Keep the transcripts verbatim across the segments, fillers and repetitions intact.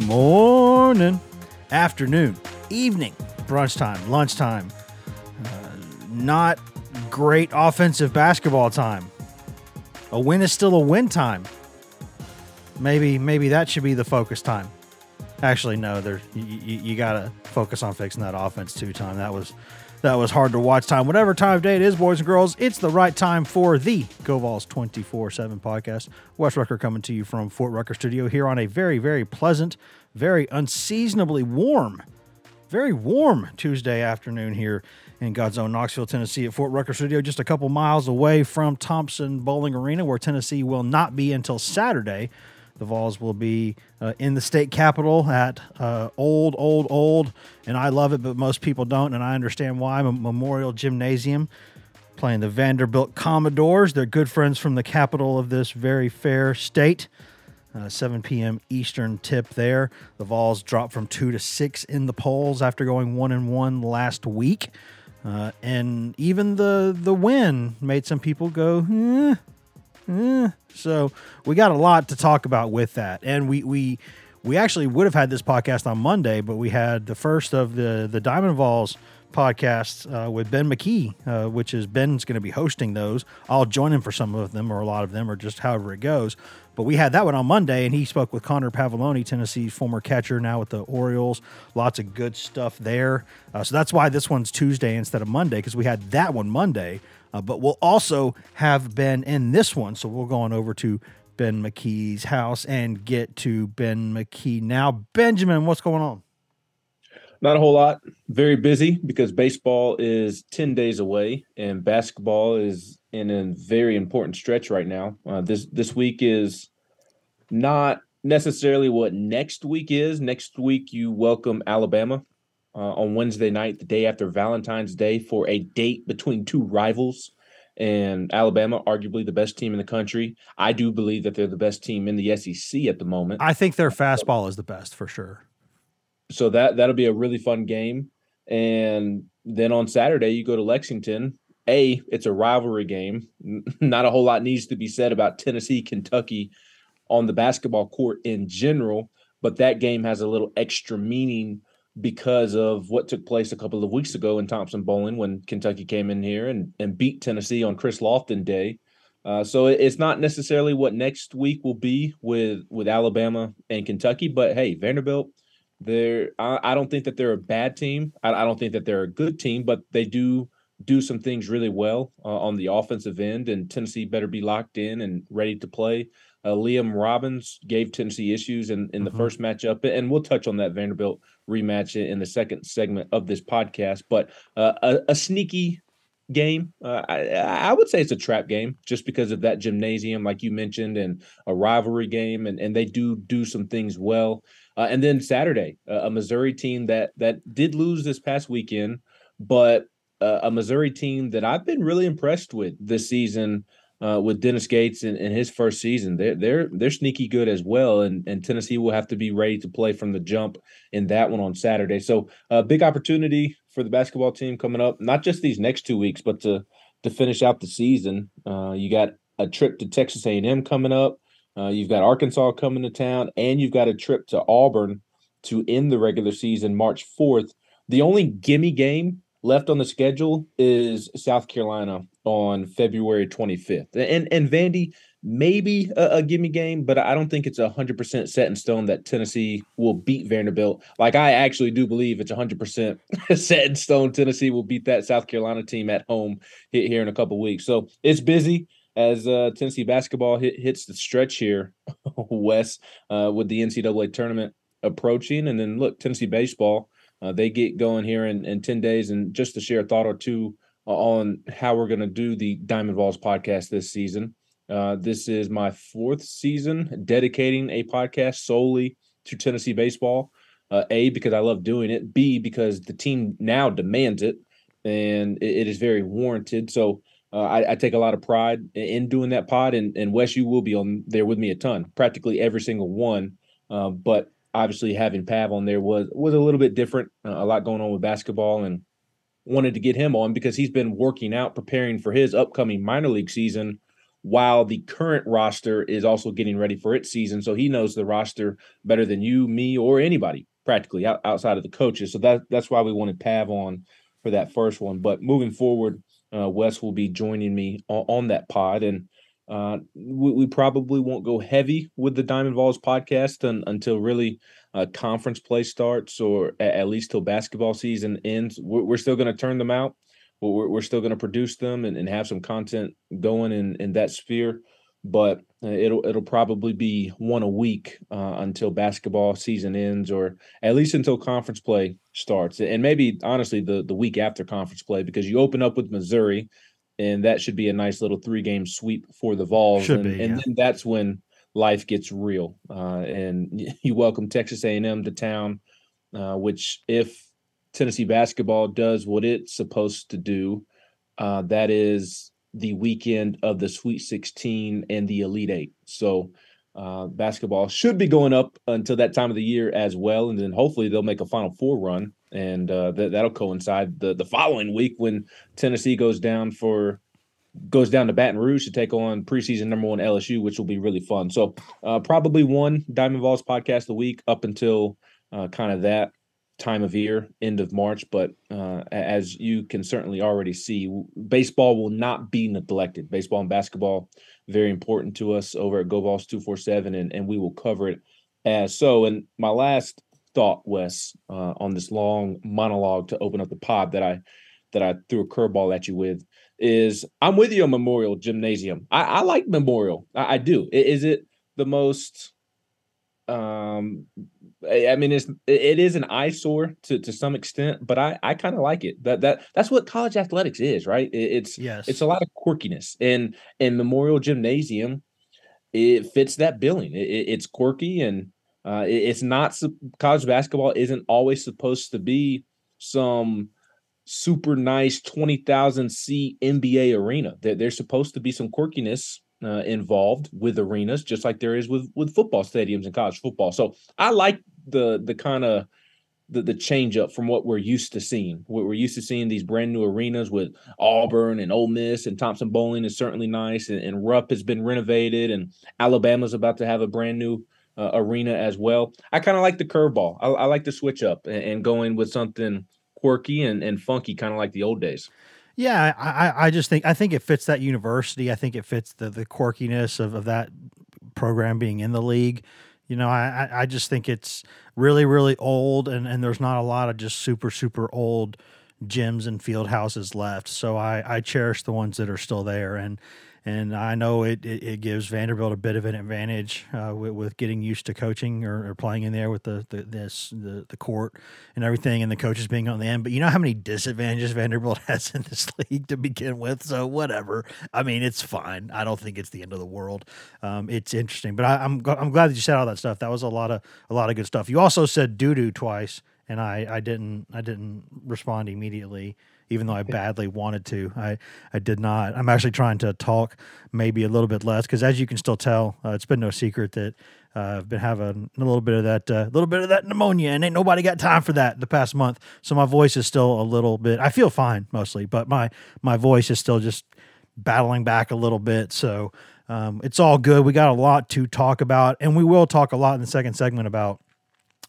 Morning, afternoon, evening, brunch time, lunchtime, uh, not great offensive basketball time. A win is still a win time. Maybe maybe that should be the focus time. Actually, no, there you, you, you gotta focus on fixing that offense too time. That was that was hard to watch time. Whatever time of day it is, boys and girls, it's the right time for the Go Vols two forty-seven podcast. Wes Rucker coming to you from Fort Rucker Studio here on a very, very pleasant, very unseasonably warm, very warm Tuesday afternoon here in God's own Knoxville, Tennessee at Fort Rucker Studio, just a couple miles away from Thompson-Boling Arena, where Tennessee will not be until Saturday. The Vols will be uh, in the state capitol at uh, old, old, old, and I love it, but most people don't, and I understand why. Memorial Gymnasium, playing the Vanderbilt Commodores. They're good friends from the capital of this very fair state. Uh, seven p.m. Eastern tip there. The Vols dropped from two to six in the polls after going one and one last week, uh, and even the the win made some people go, eh. Eh. So we got a lot to talk about with that, and we we we actually would have had this podcast on Monday, but we had the first of the the Diamond Vols podcasts uh, with Ben McKee, uh, which is Ben's going to be hosting those. I'll join him for some of them, or a lot of them, or just however it goes. But we had that one on Monday, and he spoke with Connor Pavoloni, Tennessee's former catcher, now with the Orioles. Lots of good stuff there. Uh, so that's why this one's Tuesday instead of Monday, because we had that one Monday. Uh, but we'll also have Ben in this one, so we'll go on over to Ben McKee's house and get to Ben McKee now. Benjamin, what's going on? Not a whole lot. Very busy because baseball is ten days away, and basketball is in a very important stretch right now. Uh, this this week is not necessarily what next week is. Next week you welcome Alabama uh, on Wednesday night, the day after Valentine's Day, for a date between two rivals. And Alabama, arguably the best team in the country. I do believe that they're the best team in the S E C at the moment. I think their fastball is the best for sure. So that, that'll be a really fun game. And then on Saturday, you go to Lexington. A, it's a rivalry game. Not a whole lot needs to be said about Tennessee, Kentucky on the basketball court in general, but that game has a little extra meaning because of what took place a couple of weeks ago in Thompson-Boling when Kentucky came in here and, and beat Tennessee on Chris Lofton Day. Uh, so it's not necessarily what next week will be with, with Alabama and Kentucky, but hey, Vanderbilt, They're, I, I don't think that they're a bad team. I, I don't think that they're a good team, but they do do some things really well uh, on the offensive end, and Tennessee better be locked in and ready to play. Uh, Liam Robbins gave Tennessee issues in, in the mm-hmm. first matchup, and we'll touch on that Vanderbilt rematch in the second segment of this podcast. But uh, a, a sneaky game, uh, I, I would say it's a trap game just because of that gymnasium, like you mentioned, and a rivalry game, and, and they do do some things well. Uh, and then Saturday, uh, a Missouri team that that did lose this past weekend, but uh, a Missouri team that I've been really impressed with this season uh, with Dennis Gates in, in his first season. They're, they're, they're sneaky good as well, and, and Tennessee will have to be ready to play from the jump in that one on Saturday. So a uh, big opportunity for the basketball team coming up, not just these next two weeks, but to, to finish out the season. Uh, you got a trip to Texas A and M coming up. Uh, you've got Arkansas coming to town, and you've got a trip to Auburn to end the regular season March fourth. The only gimme game left on the schedule is South Carolina on February twenty-fifth. And and Vandy, maybe a, a gimme game, but I don't think it's one hundred percent set in stone that Tennessee will beat Vanderbilt. Like, I actually do believe it's one hundred percent set in stone Tennessee will beat that South Carolina team at home here in a couple weeks. So it's busy. As uh, Tennessee basketball hit, hits the stretch here, Wes, uh, with the N C double A tournament approaching. And then, look, Tennessee baseball, uh, they get going here in, in ten days. And just to share a thought or two on how we're going to do the Diamond Vols podcast this season, Uh, this is my fourth season dedicating a podcast solely to Tennessee baseball. Uh, A, because I love doing it. B, because the team now demands it, and it, it is very warranted. So uh, I, I take a lot of pride in doing that pod, and, and Wes, you will be on there with me a ton, practically every single one. Uh, but obviously having Pav on there was, was a little bit different, uh, a lot going on with basketball, and wanted to get him on because he's been working out, preparing for his upcoming minor league season, while the current roster is also getting ready for its season. So he knows the roster better than you, me, or anybody practically out, outside of the coaches. So that, that's why we wanted Pav on for that first one. But moving forward, uh, Wes will be joining me on, on that pod. And uh, we, we probably won't go heavy with the Diamond Vols podcast un, until really uh, conference play starts, or at, at least till basketball season ends. We're, we're still going to turn them out. We're, we're still going to produce them and, and have some content going in, in that sphere, but it'll it'll probably be one a week uh, until basketball season ends, or at least until conference play starts, and maybe honestly the, the week after conference play, because you open up with Missouri, and that should be a nice little three game sweep for the Vols, should and, be, yeah. and then that's when life gets real, uh, and you welcome Texas A and M to town, uh, which if Tennessee basketball does what it's supposed to do, Uh, that is the weekend of the Sweet sixteen and the Elite Eight. So uh, basketball should be going up until that time of the year as well. And then hopefully they'll make a Final Four run, and uh, th- that'll coincide the, the following week when Tennessee goes down for goes down to Baton Rouge to take on preseason number one L S U, which will be really fun. So uh, probably one Diamond Vols podcast a week up until uh, kind of that time of year, end of March. But uh, as you can certainly already see, baseball will not be neglected. Baseball and basketball, very important to us over at Go Vols two forty-seven, and, and we will cover it as so. And my last thought, Wes, uh, on this long monologue to open up the pod that I that I threw a curveball at you with, is I'm with you on Memorial Gymnasium. I, I like Memorial. I, I do. Is it the most um I mean, it's it is an eyesore to, to some extent, but I, I kind of like it. That that that's what college athletics is, right? It, it's yes. It's a lot of quirkiness, and and Memorial Gymnasium, it fits that billing. It, it's quirky, and uh, it, it's not college basketball isn't always supposed to be some super nice twenty thousand seat N B A arena. There, there's supposed to be some quirkiness Uh, involved with arenas, just like there is with with football stadiums and college football. So I like the the kind of the, the change up from what we're used to seeing. We're used to seeing these brand new arenas with Auburn and Ole Miss, and Thompson-Boling is certainly nice, and, and Rupp has been renovated, and Alabama's about to have a brand new uh, arena as well. I kind of like the curveball. I, I like the switch up and, and going with something quirky and, and funky, kind of like the old days. Yeah, I, I just think I think it fits that university. I think it fits the, the quirkiness of, of that program being in the league. You know, I, I just think it's really, really old, and, and there's not a lot of just super, super old gyms and field houses left. So I, I cherish the ones that are still there. And and I know it, it, it gives Vanderbilt a bit of an advantage uh, with, with getting used to coaching or, or playing in there with the the, this, the the court and everything, and the coaches being on the end. But you know how many disadvantages Vanderbilt has in this league to begin with? So whatever. I mean, it's fine. I don't think it's the end of the world. Um, it's interesting. But I, I'm I'm glad that you said all that stuff. That was a lot of a lot of good stuff. You also said doo-doo twice, and I, I didn't I didn't respond immediately, even though I badly wanted to. I, I did not. I'm actually trying to talk maybe a little bit less, because as you can still tell, uh, it's been no secret that uh, I've been having a little bit of that uh, little bit of that pneumonia, and ain't nobody got time for that the past month. So my voice is still a little bit – I feel fine mostly, but my, my voice is still just battling back a little bit. So um, it's all good. We got a lot to talk about, and we will talk a lot in the second segment about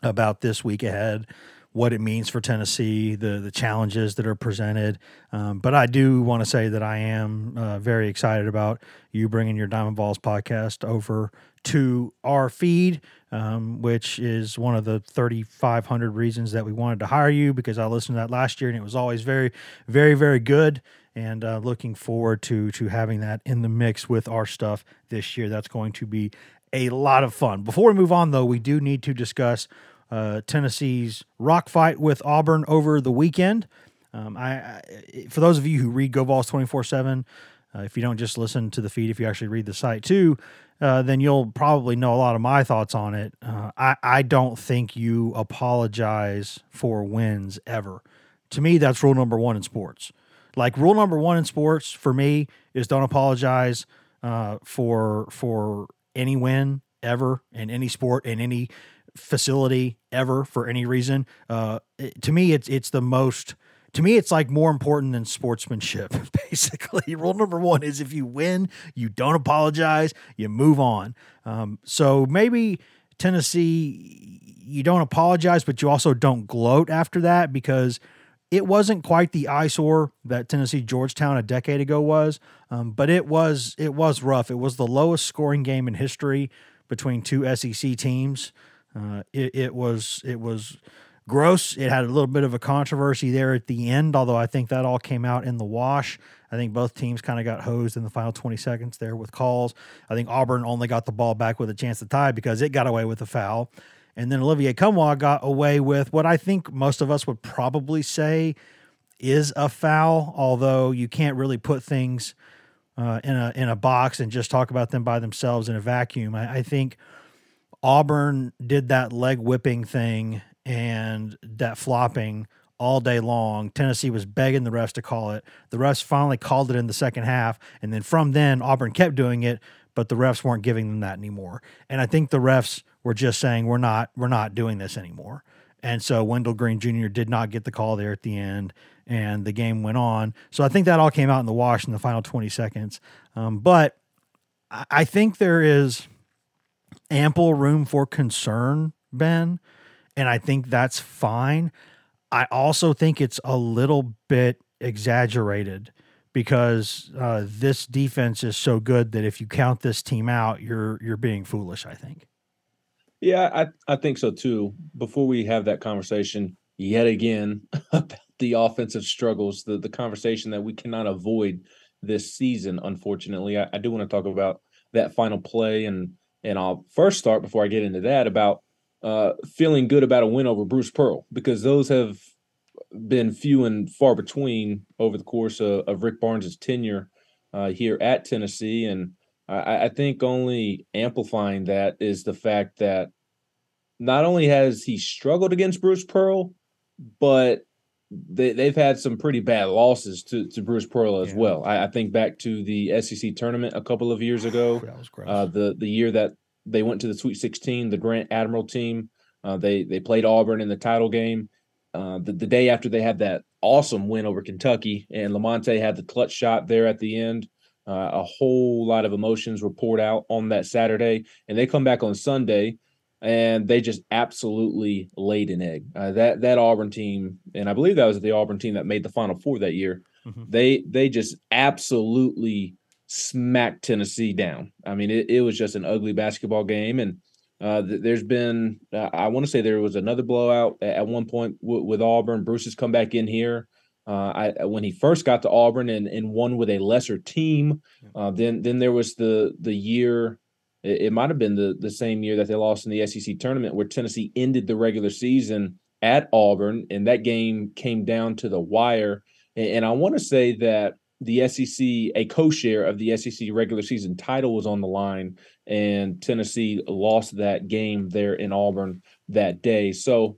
about this week ahead, what it means for Tennessee, the the challenges that are presented. Um, but I do want to say that I am uh, very excited about you bringing your Diamond Vols podcast over to our feed, um, which is one of the thirty-five hundred reasons that we wanted to hire you, because I listened to that last year, and it was always very, very, very good. And uh, looking forward to to having that in the mix with our stuff this year. That's going to be a lot of fun. Before we move on, though, we do need to discuss Uh, Tennessee's rock fight with Auburn over the weekend. Um, I, I for those of you who read Go Vols two forty-seven, Uh, if you don't just listen to the feed, if you actually read the site too, uh, then you'll probably know a lot of my thoughts on it. Uh, I, I don't think you apologize for wins ever. To me, that's rule number one in sports. Like, rule number one in sports for me is don't apologize uh, for for any win ever in any sport, in any facility ever, for any reason. Uh, it, to me, it's it's the most... To me, it's like more important than sportsmanship, basically. Rule number one is if you win, you don't apologize, you move on. Um, so maybe Tennessee, you don't apologize, but you also don't gloat after that, because it wasn't quite the eyesore that Tennessee Georgetown a decade ago was, um, but it was it was rough. It was the lowest scoring game in history between two S E C teams. Uh, it, it was it was. Gross. It had a little bit of a controversy there at the end, although I think that all came out in the wash. I think both teams kind of got hosed in the final twenty seconds there with calls. I think Auburn only got the ball back with a chance to tie because it got away with a foul. And then Olivier Comwell got away with what I think most of us would probably say is a foul, although you can't really put things uh, in a in a box and just talk about them by themselves in a vacuum. I, I think Auburn did that leg whipping thing and that flopping all day long. Tennessee was begging the refs to call it. The refs finally called it in the second half, and then from then, Auburn kept doing it, but the refs weren't giving them that anymore. And I think the refs were just saying, we're not we're not doing this anymore. And so Wendell Green Junior did not get the call there at the end, and the game went on. So I think that all came out in the wash in the final twenty seconds. Um, but I think there is ample room for concern, Ben, and I think that's fine. I also think it's a little bit exaggerated because uh, this defense is so good that if you count this team out, you're you're being foolish, I think. Yeah, I, I think so too. Before we have that conversation yet again about the offensive struggles, the, the conversation that we cannot avoid this season, unfortunately, I, I do want to talk about that final play, and, and I'll first start before I get into that about Uh, feeling good about a win over Bruce Pearl, because those have been few and far between over the course of, of Rick Barnes' tenure uh, here at Tennessee. And I, I think only amplifying that is the fact that not only has he struggled against Bruce Pearl, but they, they've had some pretty bad losses to, to Bruce Pearl as yeah. well. I, I think back to the S E C tournament a couple of years ago, that was gross. Uh, the, the year that they went to the Sweet sixteen, the Grant Admiral team. Uh, they they played Auburn in the title game. Uh, the, the day after they had that awesome win over Kentucky, and Lamonte had the clutch shot there at the end. Uh, a whole lot of emotions were poured out on that Saturday, and they come back on Sunday, and they just absolutely laid an egg. Uh, that that Auburn team, and I believe that was the Auburn team that made the Final Four that year, mm-hmm. they they just absolutely smacked Tennessee down. I mean, it, it was just an ugly basketball game. And uh, th- there's been, uh, I want to say there was another blowout at, at one point w- with Auburn. Bruce has come back in here. Uh, I, when he first got to Auburn and, and won with a lesser team, uh, then then there was the the year, it, it might have been the, the same year that they lost in the S E C tournament, where Tennessee ended the regular season at Auburn, and that game came down to the wire. And, and I want to say that the S E C, a co-share of the S E C regular season title was on the line, and Tennessee lost that game there in Auburn that day. So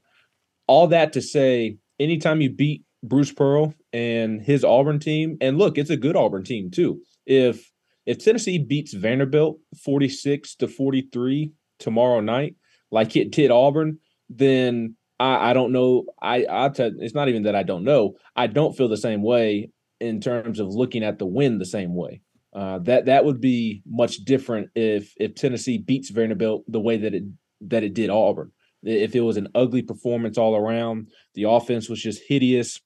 all that to say, anytime you beat Bruce Pearl and his Auburn team, and look, it's a good Auburn team too. If if Tennessee beats Vanderbilt forty-six to forty-three tomorrow night, like it did Auburn, then I, I don't know. I I'll tell, it's not even that I don't know. I don't feel the same way in terms of looking at the win the same way. Uh, that that would be much different if if Tennessee beats Vanderbilt the way that it that it did Auburn. If it was an ugly performance all around, the offense was just hideous.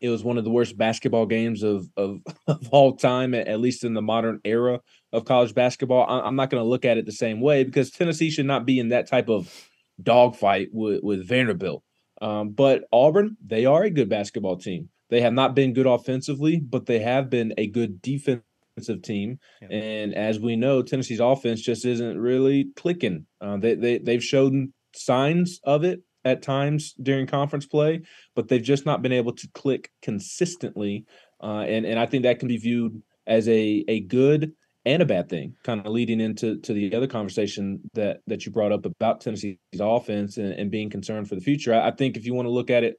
It was one of the worst basketball games of of, of all time, at least in the modern era of college basketball. I, I'm not going to look at it the same way, because Tennessee should not be in that type of dogfight with, with Vanderbilt. Um, but Auburn, they are a good basketball team. They have not been good offensively, but they have been a good defensive team. Yeah. And as we know, Tennessee's offense just isn't really clicking. Uh, they, they, they've shown signs of it at times during conference play, but they've just not been able to click consistently. Uh, and, and I think that can be viewed as a a good and a bad thing, kind of leading into to the other conversation that that you brought up about Tennessee's offense and, and being concerned for the future. I, I think if you want to look at it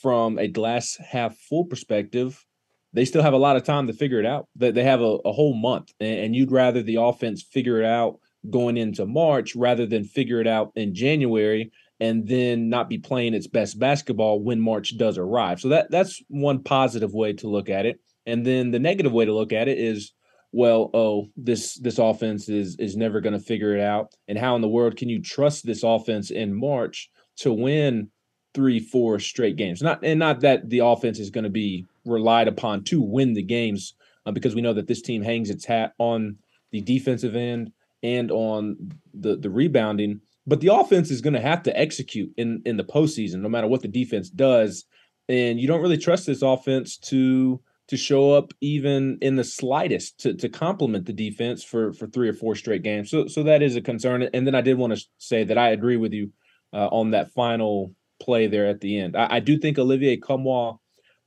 from a glass half full perspective, they still have a lot of time to figure it out. They, they have a, a whole month, and, and you'd rather the offense figure it out going into March rather than figure it out in January and then not be playing its best basketball when March does arrive. So that that's one positive way to look at it. And then the negative way to look at it is, well, oh, this this offense is is never going to figure it out. And how in the world can you trust this offense in March to win three, four straight games? Not and not that the offense is going to be relied upon to win the games, uh, because we know that this team hangs its hat on the defensive end and on the, the rebounding. But the offense is going to have to execute in, in the postseason, no matter what the defense does. And you don't really trust this offense to to show up even in the slightest to, to complement the defense for, for three or four straight games. So so that is a concern. And then I did want to say that I agree with you uh, on that final play there at the end. I, I do think Olivier Comwell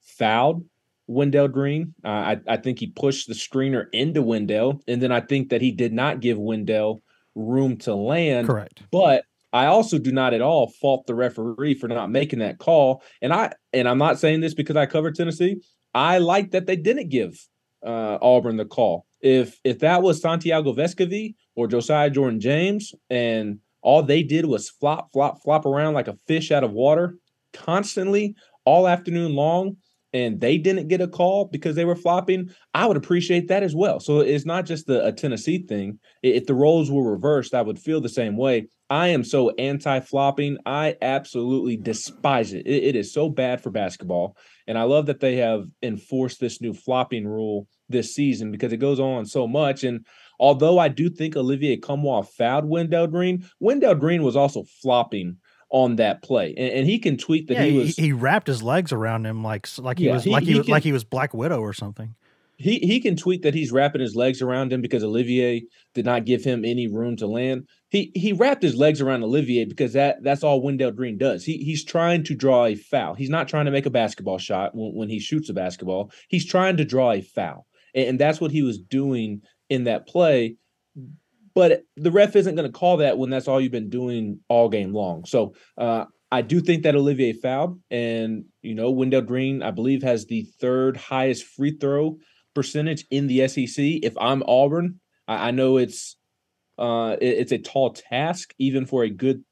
fouled Wendell Green. Uh, I, I think he pushed the screener into Wendell. And then I think that he did not give Wendell room to land. Correct. But I also do not at all fault the referee for not making that call. And I and I'm not saying this because I cover Tennessee. I like that they didn't give uh, Auburn the call. If if that was Santiago Vescovi or Josiah Jordan James, and all they did was flop, flop, flop around like a fish out of water constantly all afternoon long, and they didn't get a call because they were flopping, I would appreciate that as well. So it's not just the, a Tennessee thing. If the roles were reversed, I would feel the same way. I am so anti-flopping. I absolutely despise it. It, it is so bad for basketball. And I love that they have enforced this new flopping rule this season because it goes on so much. And although I do think Olivier Comwell fouled Wendell Green, Wendell Green was also flopping on that play, and, and he can tweet that yeah, he was. He, he wrapped his legs around him like like he yeah, was he, like he, he was can, like he was Black Widow or something. He he can tweet that he's wrapping his legs around him because Olivier did not give him any room to land. He he wrapped his legs around Olivier because that that's all Wendell Green does. He he's trying to draw a foul. He's not trying to make a basketball shot when, when he shoots a basketball. He's trying to draw a foul, and, and that's what he was doing in that play. But the ref isn't going to call that when that's all you've been doing all game long. So uh, I do think that Olivier fouled. And, you know, Wendell Green, I believe, has the third highest free throw percentage in the S E C. If I'm Auburn, I, I know it's uh, it, it's a tall task, even for a good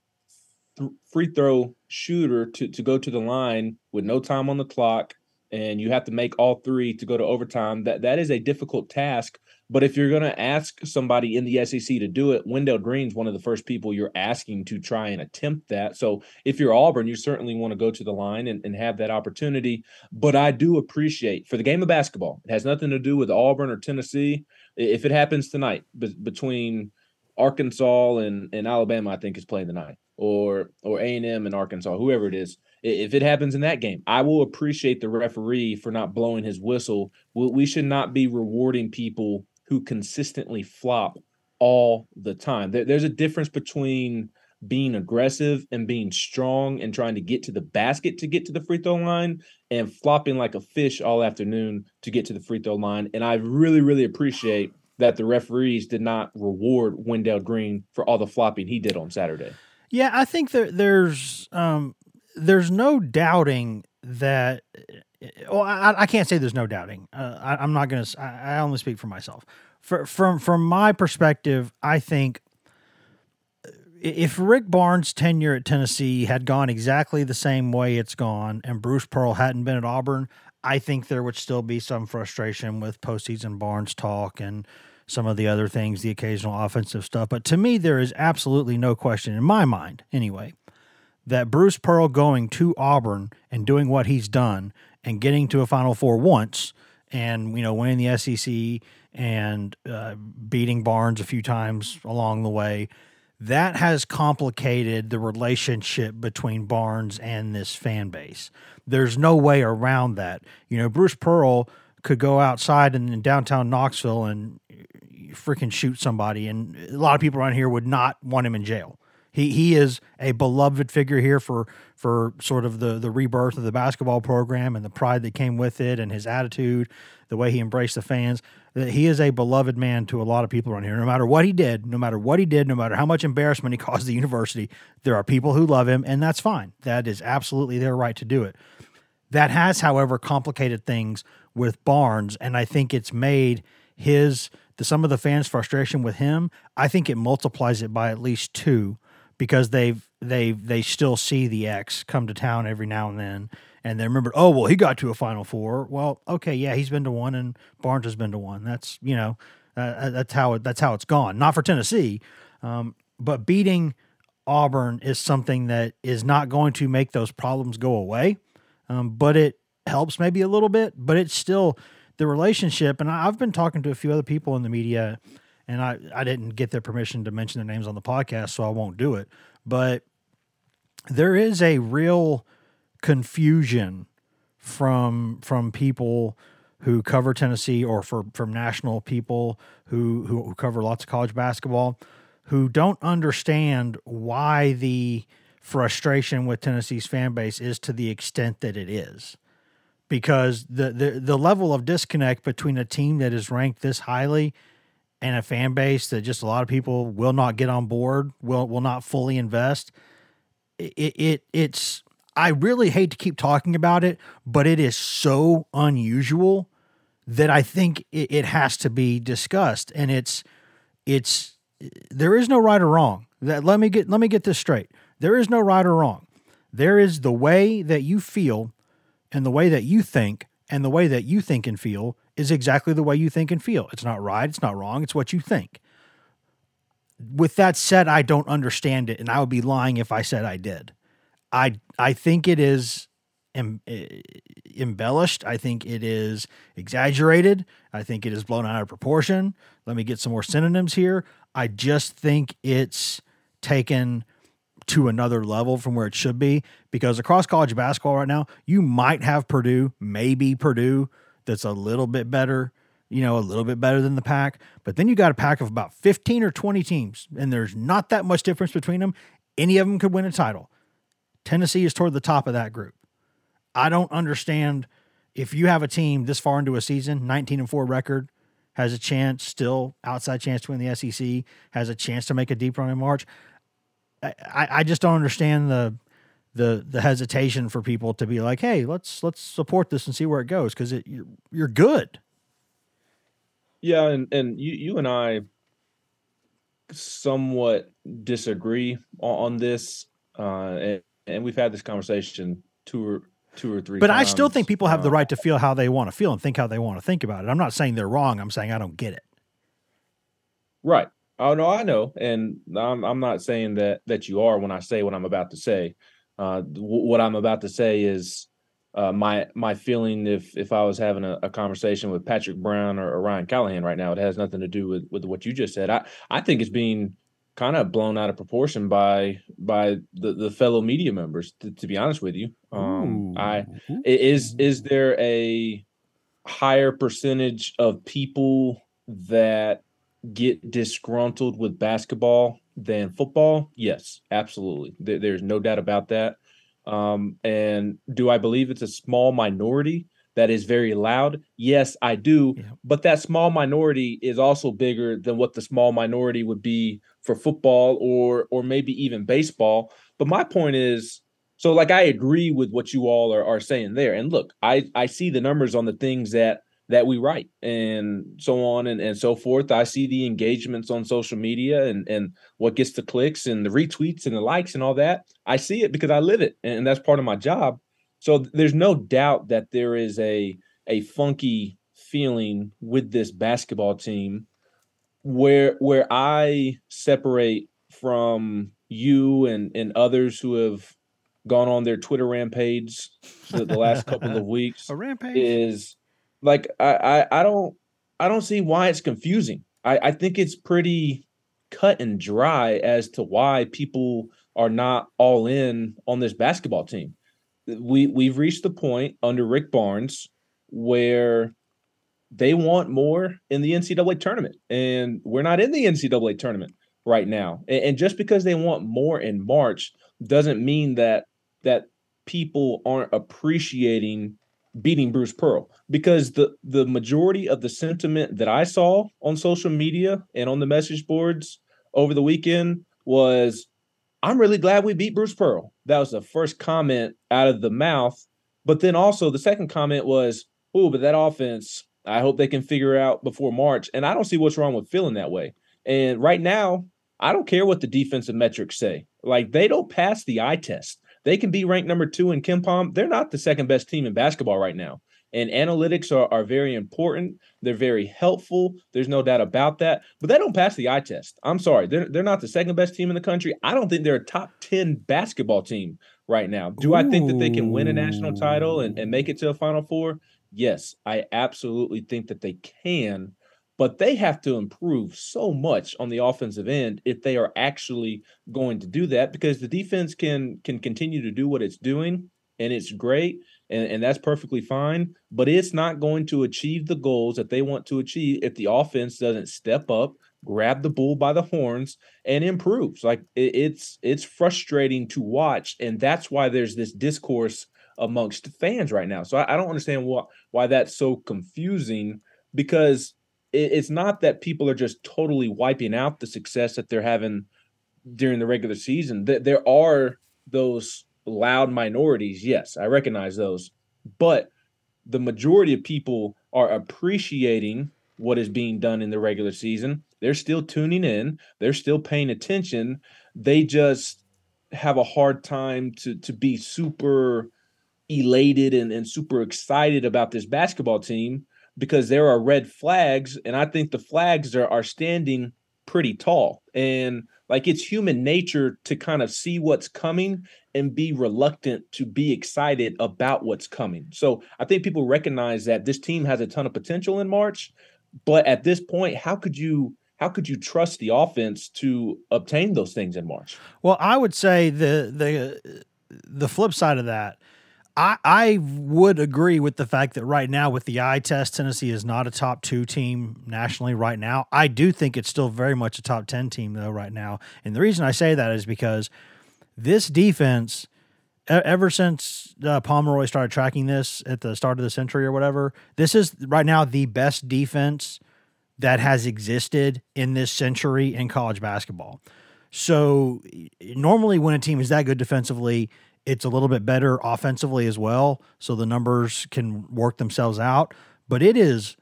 th- free throw shooter to, to go to the line with no time on the clock. And you have to make all three to go to overtime. That That is a difficult task. But if you're going to ask somebody in the S E C to do it, Wendell Green's one of the first people you're asking to try and attempt that. So if you're Auburn, you certainly want to go to the line and, and have that opportunity. But I do appreciate, for the game of basketball, it has nothing to do with Auburn or Tennessee. If it happens tonight be- between Arkansas and, and Alabama, I think is playing tonight, or or A and M and Arkansas, whoever it is, if it happens in that game, I will appreciate the referee for not blowing his whistle. We should not be rewarding people who consistently flop all the time. There's a difference between being aggressive and being strong and trying to get to the basket to get to the free throw line and flopping like a fish all afternoon to get to the free throw line. And I really, really appreciate that the referees did not reward Wendell Green for all the flopping he did on Saturday. Yeah, I think that there's um, there's no doubting that – Well, I, I can't say there's no doubting. Uh, I, I'm not going to, I only speak for myself. For, from, from my perspective, I think if Rick Barnes' tenure at Tennessee had gone exactly the same way it's gone and Bruce Pearl hadn't been at Auburn, I think there would still be some frustration with postseason Barnes talk and some of the other things, the occasional offensive stuff. But to me, there is absolutely no question in my mind anyway, that Bruce Pearl going to Auburn and doing what he's done and getting to a Final Four once and, you know, winning the S E C and uh, beating Barnes a few times along the way, that has complicated the relationship between Barnes and this fan base. There's no way around that. You know, Bruce Pearl could go outside in, in downtown Knoxville and freaking shoot somebody, and a lot of people around here would not want him in jail. He he is a beloved figure here for for sort of the, the rebirth of the basketball program and the pride that came with it and his attitude, the way he embraced the fans. that he is a beloved man to a lot of people around here. No matter what he did, no matter what he did, no matter how much embarrassment he caused the university, there are people who love him, and that's fine. That is absolutely their right to do it. That has, however, complicated things with Barnes, and I think it's made his the some of the fans' frustration with him, I think it multiplies it by at least two, because they've they they still see the ex come to town every now and then, and they remember, oh, well, he got to a Final Four. Well, okay, yeah, he's been to one, and Barnes has been to one. That's, you know, uh, that's how it, that's how it's gone. Not for Tennessee, um, but beating Auburn is something that is not going to make those problems go away, um, but it helps maybe a little bit. But it's still the relationship, and I've been talking to a few other people in the media, and I, I didn't get their permission to mention their names on the podcast, so I won't do it. But there is a real confusion from from people who cover Tennessee, or for, from national people who, who cover lots of college basketball, who don't understand why the frustration with Tennessee's fan base is to the extent that it is. Because the, the, the level of disconnect between a team that is ranked this highly and a fan base that just a lot of people will not get on board, will will not fully invest, it, it it's I really hate to keep talking about it, but it is so unusual that I think it, it has to be discussed. And it's it's there is no right or wrong. That let me get let me get this straight. There is no right or wrong. There is the way that you feel, and the way that you think, and the way that you think and feel is exactly the way you think and feel. It's not right. It's not wrong. It's what you think. With that said, I don't understand it, and I would be lying if I said I did. I I think it is em- embellished. I think it is exaggerated. I think it is blown out of proportion. Let me get some more synonyms here. I just think it's taken to another level from where it should be, because across college basketball right now, you might have Purdue, maybe Purdue, that's a little bit better, you know, a little bit better than the pack. But then you got a pack of about fifteen or twenty teams, and there's not that much difference between them. Any of them could win a title. Tennessee is toward the top of that group. I don't understand, if you have a team this far into a season, nineteen and four record, has a chance, still outside chance to win the S E C, has a chance to make a deep run in March. I, I just don't understand the the the hesitation for people to be like, hey, let's let's support this and see where it goes, because it you're, you're good. Yeah, and and you you and I somewhat disagree on, on this, uh, and, and we've had this conversation two or two or three. But times. I still think people have the right to feel how they want to feel and think how they want to think about it. I'm not saying they're wrong. I'm saying I don't get it. Right. Oh, no, I know. And I'm I'm not saying that that you are when I say what I'm about to say. Uh, w- what I'm about to say is uh, my my feeling if if I was having a, a conversation with Patrick Brown or, or Ryan Callahan right now. It has nothing to do with, with what you just said. I, I think it's being kind of blown out of proportion by by the, the fellow media members, to, to be honest with you. Um, I is is there a higher percentage of people that get disgruntled with basketball than football? Yes, absolutely. There, there's no doubt about that. Um, and do I believe it's a small minority that is very loud? Yes, I do. Yeah. But that small minority is also bigger than what the small minority would be for football or or maybe even baseball. But my point is, so like I agree with what you all are, are saying there. And look, I, I see the numbers on the things that that we write and so on and, and so forth. I see the engagements on social media and, and what gets the clicks and the retweets and the likes and all that. I see it because I live it, and that's part of my job. So there's no doubt that there is a, a funky feeling with this basketball team where, where I separate from you and, and others who have gone on their Twitter rampage the, the last couple of weeks. A rampage is... Like I, I, I don't I don't see why it's confusing. I, I think it's pretty cut and dry as to why people are not all in on this basketball team. We we've reached the point under Rick Barnes where they want more in the N C double A tournament, and we're not in the N C double A tournament right now. And, and just because they want more in March doesn't mean that that people aren't appreciating beating Bruce Pearl, because the the majority of the sentiment that I saw on social media and on the message boards over the weekend was, I'm really glad we beat Bruce Pearl. That was the first comment out of the mouth. But then also the second comment was, oh, but that offense, I hope they can figure out before March. And I don't see what's wrong with feeling that way. And right now, I don't care what the defensive metrics say. Like, they don't pass the eye test. They can be ranked number two in KenPom. They're not the second best team in basketball right now. And analytics are, are very important. They're very helpful. There's no doubt about that. But they don't pass the eye test. I'm sorry. They're, they're not the second best team in the country. I don't think they're a top ten basketball team right now. Do Ooh. I think that they can win a national title and, and make it to a Final Four? Yes, I absolutely think that they can. But they have to improve so much on the offensive end if they are actually going to do that, because the defense can can continue to do what it's doing, and it's great, and, and that's perfectly fine. But it's not going to achieve the goals that they want to achieve if the offense doesn't step up, grab the bull by the horns, and improves. Like, it, it's it's frustrating to watch, and that's why there's this discourse amongst fans right now. So I, I don't understand why, why that's so confusing, because – it's not that people are just totally wiping out the success that they're having during the regular season. There are those loud minorities. Yes, I recognize those. But the majority of people are appreciating what is being done in the regular season. They're still tuning in. They're still paying attention. They just have a hard time to, to be super elated and, and super excited about this basketball team, because there are red flags, and I think the flags are, are standing pretty tall. And, like, it's human nature to kind of see what's coming and be reluctant to be excited about what's coming. So I think people recognize that this team has a ton of potential in March, but at this point, how could you how could you trust the offense to obtain those things in March? Well, I would say the the the flip side of that, I, I would agree with the fact that right now with the eye test, Tennessee is not a top two team nationally right now. I do think it's still very much a top ten team, though, right now. And the reason I say that is because this defense, ever since uh, Pomeroy started tracking this at the start of the century or whatever, this is right now the best defense that has existed in this century in college basketball. So normally when a team is that good defensively, it's a little bit better offensively as well, so the numbers can work themselves out. But it is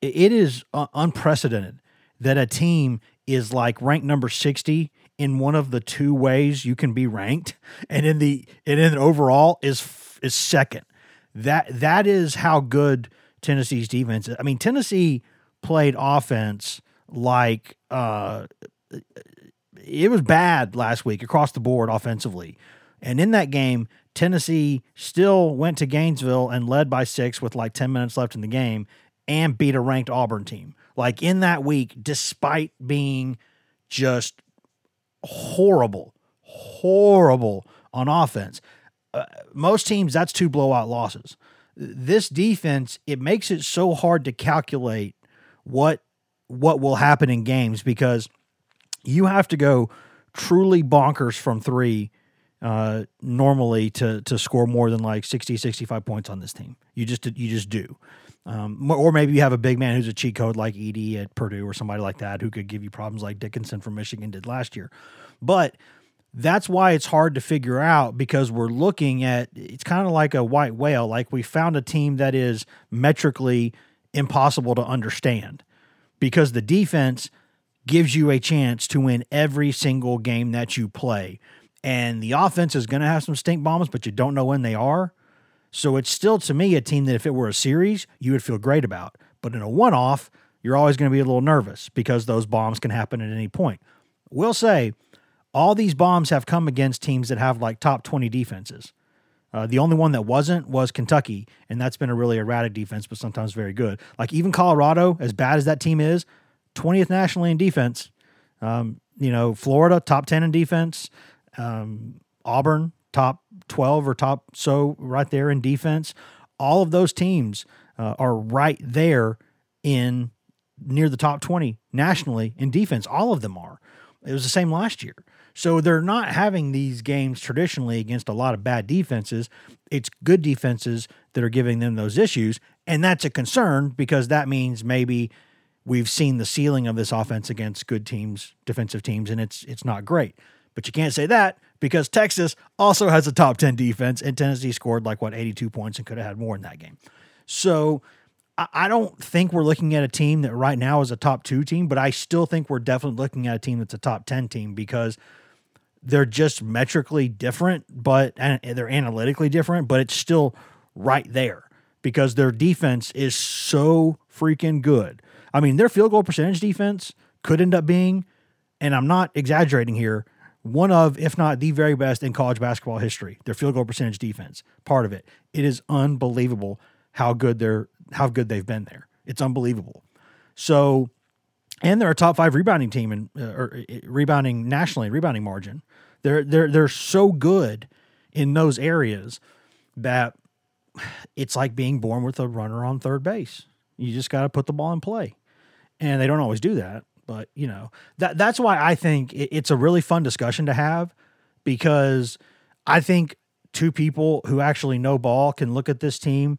it is unprecedented that a team is like ranked number sixty in one of the two ways you can be ranked, and in the and in overall is is second. That that is how good Tennessee's defense is. I mean, Tennessee played offense like uh, it was bad last week across the board offensively. And in that game, Tennessee still went to Gainesville and led by six with like ten minutes left in the game and beat a ranked Auburn team. Like, in that week, despite being just horrible, horrible on offense, uh, most teams, that's two blowout losses. This defense, it makes it so hard to calculate what what will happen in games, because you have to go truly bonkers from three Uh, normally to to score more than like sixty, sixty-five points on this team. You just you just do. Um, or maybe you have a big man who's a cheat code like Edie at Purdue or somebody like that who could give you problems like Dickinson from Michigan did last year. But that's why it's hard to figure out, because we're looking at, it's kind of like a white whale. Like, we found a team that is metrically impossible to understand, because the defense gives you a chance to win every single game that you play. And the offense is going to have some stink bombs, but you don't know when they are. So it's still, to me, a team that if it were a series, you would feel great about. But in a one-off, you're always going to be a little nervous, because those bombs can happen at any point. We'll say all these bombs have come against teams that have like top twenty defenses. Uh, the only one that wasn't was Kentucky, and that's been a really erratic defense, but sometimes very good. Like, even Colorado, as bad as that team is, twentieth nationally in defense. Um, you know, Florida, top ten in defense. Um, Auburn, top twelve or top so right there in defense. All of those teams uh, are right there in near the top twenty nationally in defense. All of them are. It was the same last year. So they're not having these games traditionally against a lot of bad defenses. It's good defenses that are giving them those issues. And that's a concern because that means maybe we've seen the ceiling of this offense against good teams, defensive teams, and it's it's not great. But you can't say that because Texas also has a top ten defense, and Tennessee scored like, what, eighty-two points and could have had more in that game. So I don't think we're looking at a team that right now is a top two team, but I still think we're definitely looking at a team that's a top ten team because they're just metrically different, but and they're analytically different, but it's still right there because their defense is so freaking good. I mean, their field goal percentage defense could end up being, and I'm not exaggerating here, one of, if not the very best in college basketball history. Their field goal percentage defense, part of it. It is unbelievable how good they're how good they've been there. It's unbelievable. So, and they're a top five rebounding team and uh, or uh, rebounding nationally, rebounding margin. They're they're they're so good in those areas that it's like being born with a runner on third base. You just got to put the ball in play, and they don't always do that. But you know that that's why I think it, it's a really fun discussion to have because I think two people who actually know ball can look at this team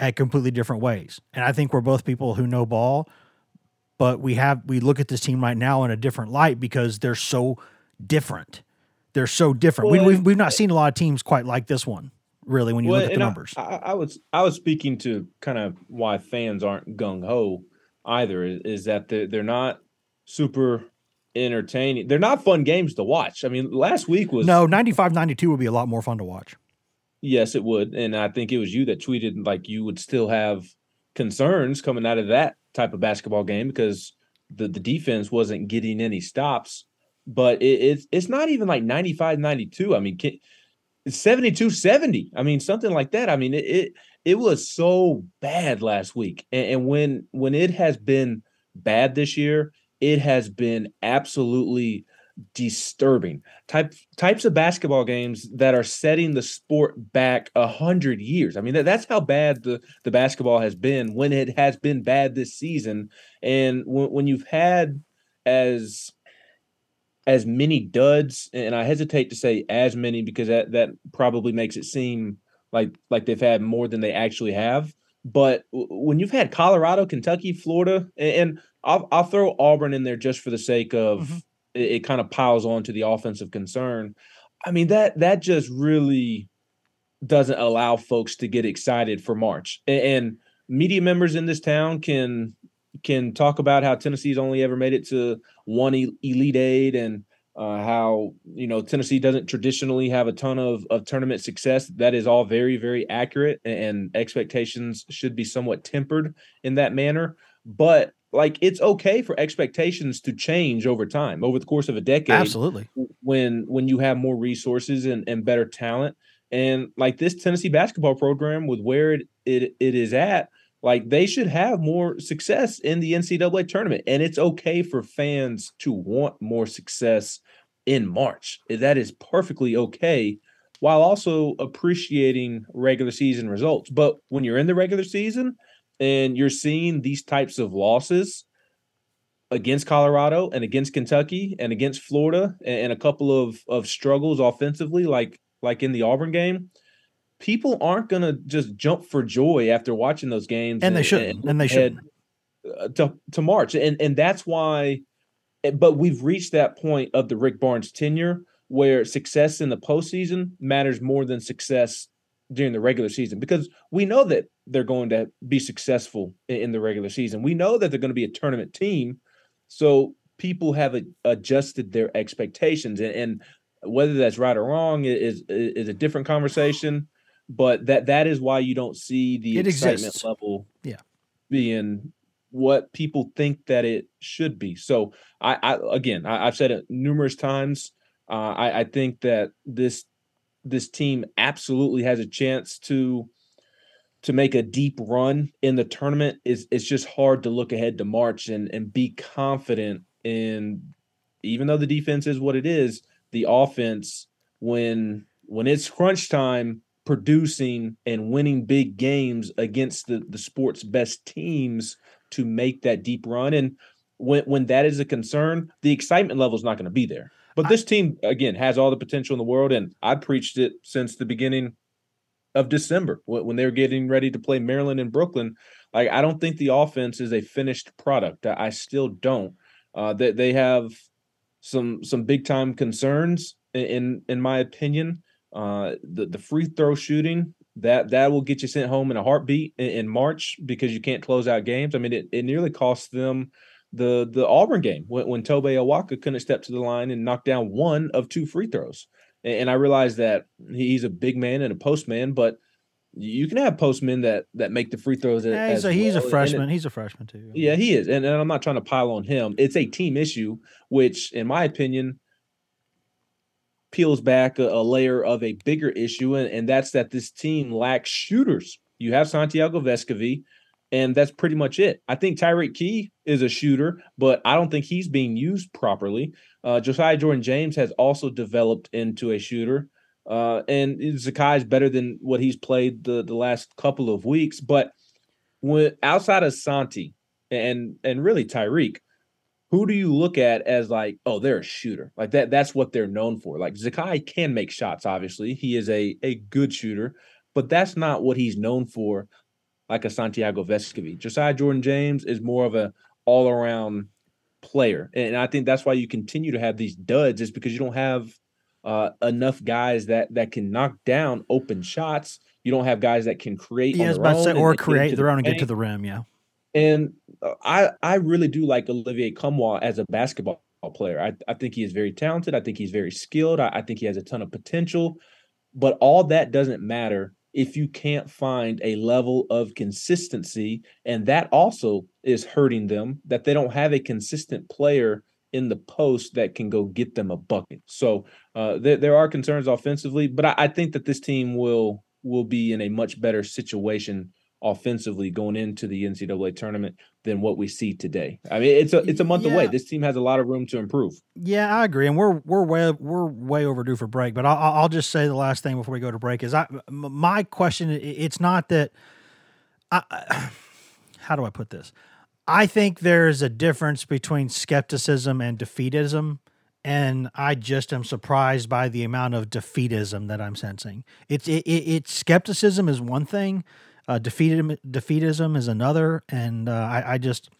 at completely different ways. And I think we're both people who know ball, but we have we look at this team right now in a different light because they're so different. They're so different. Well, we, we've we've not seen a lot of teams quite like this one, really. When you well, look at the numbers, I, I was I was speaking to kind of why fans aren't gung ho either. Is that they're not super entertaining? They're not fun games to watch. I mean, last week was no ninety-five ninety-two would be a lot more fun to watch. Yes, it would. And I think it was you that tweeted like you would still have concerns coming out of that type of basketball game because the, the defense wasn't getting any stops. But it, it's it's not even like ninety-five ninety-two. I mean, seventy-two seventy. I mean, something like that. I mean, it it, it was so bad last week. And, and when when it has been bad this year, it has been absolutely disturbing type types of basketball games that are setting the sport back a hundred years. I mean, that, that's how bad the, the basketball has been when it has been bad this season. And when, when you've had as, as many duds, and I hesitate to say as many, because that, that probably makes it seem like, like they've had more than they actually have. But when you've had Colorado, Kentucky, Florida, and, and I'll, I'll throw Auburn in there just for the sake of, mm-hmm. it kind of piles on to the offensive concern. I mean, that that just really doesn't allow folks to get excited for March. And, and media members in this town can can talk about how Tennessee's only ever made it to one Elite Eight and uh, how, you know, Tennessee doesn't traditionally have a ton of, of tournament success. That is all very, very accurate, and expectations should be somewhat tempered in that manner. But like, it's okay for expectations to change over time, over the course of a decade. Absolutely. When when you have more resources and, and better talent. And like this Tennessee basketball program with where it, it it is at, like they should have more success in the N C double A tournament. And it's okay for fans to want more success in March. That is perfectly okay, while also appreciating regular season results. But when you're in the regular season and you're seeing these types of losses against Colorado and against Kentucky and against Florida and a couple of, of struggles offensively, like like in the Auburn game, people aren't going to just jump for joy after watching those games. And, and they shouldn't. And, and they should to, to March. And, and that's why – but we've reached that point of the Rick Barnes tenure where success in the postseason matters more than success during the regular season, because we know that they're going to be successful in the regular season. We know that they're going to be a tournament team. So people have a, adjusted their expectations, and, and whether that's right or wrong is, is a different conversation, but that, that is why you don't see the it excitement exists. level yeah. being what people think that it should be. So I, I again, I, I've said it numerous times. Uh, I, I think that this, this team absolutely has a chance to, to make a deep run in the tournament. Is it's just hard to look ahead to March and, and be confident in, even though the defense is what it is, the offense, when, when it's crunch time, producing and winning big games against the, the sport's best teams to make that deep run. And when, when that is a concern, the excitement level is not going to be there. But this team, again, has all the potential in the world, and I preached it since the beginning of December when they were getting ready to play Maryland and Brooklyn. Like, I don't think the offense is a finished product. I still don't. Uh, they, they have some some big time concerns in in my opinion. Uh, the the free throw shooting, that that will get you sent home in a heartbeat in, in March because you can't close out games. I mean, it, it nearly cost them the the Auburn game when, when Tobey Awaka couldn't step to the line and knock down one of two free throws. And I realize that he's a big man and a postman, but you can have postmen that that make the free throws. Yeah, he's, as a, he's well. a freshman. It, he's a freshman too. Yeah, he is. And, and I'm not trying to pile on him. It's a team issue, which, in my opinion, peels back a, a layer of a bigger issue, and, and that's that this team lacks shooters. You have Santiago Vescovi, and that's pretty much it. I think Tyreke Key is a shooter, but I don't think he's being used properly. Uh, Josiah Jordan James has also developed into a shooter, uh, and Zakai is better than what he's played the, the last couple of weeks. But when outside of Santi and and really Tyreke, who do you look at as like, oh, they're a shooter? Like that that's what they're known for. Like Zakai can make shots, obviously. He is a a good shooter, but that's not what he's known for. Like a Santiago Vescovi. Josiah Jordan James is more of a all-around player. And I think that's why you continue to have these duds, is because you don't have uh, enough guys that that can knock down open shots. You don't have guys that can create yeah, on their own. Say, or create their own and get to the rim, yeah. And I I really do like Olivier Comwell as a basketball player. I, I think he is very talented. I think he's very skilled. I, I think he has a ton of potential. But all that doesn't matter if you can't find a level of consistency, and that also is hurting them, that they don't have a consistent player in the post that can go get them a bucket. So uh, there, there are concerns offensively, but I, I think that this team will will be in a much better situation offensively going into the N C double A tournament than what we see today. I mean, it's a it's a month yeah. away. This team has a lot of room to improve. Yeah, I agree, and we're we're way we're way overdue for break. But I'll, I'll just say the last thing before we go to break is I my question. It's not that I how do I put this? I think there's a difference between skepticism and defeatism, and I just am surprised by the amount of defeatism that I'm sensing. It's it, it, it skepticism is one thing. Uh, defeatism, defeatism is another, and uh, I, I just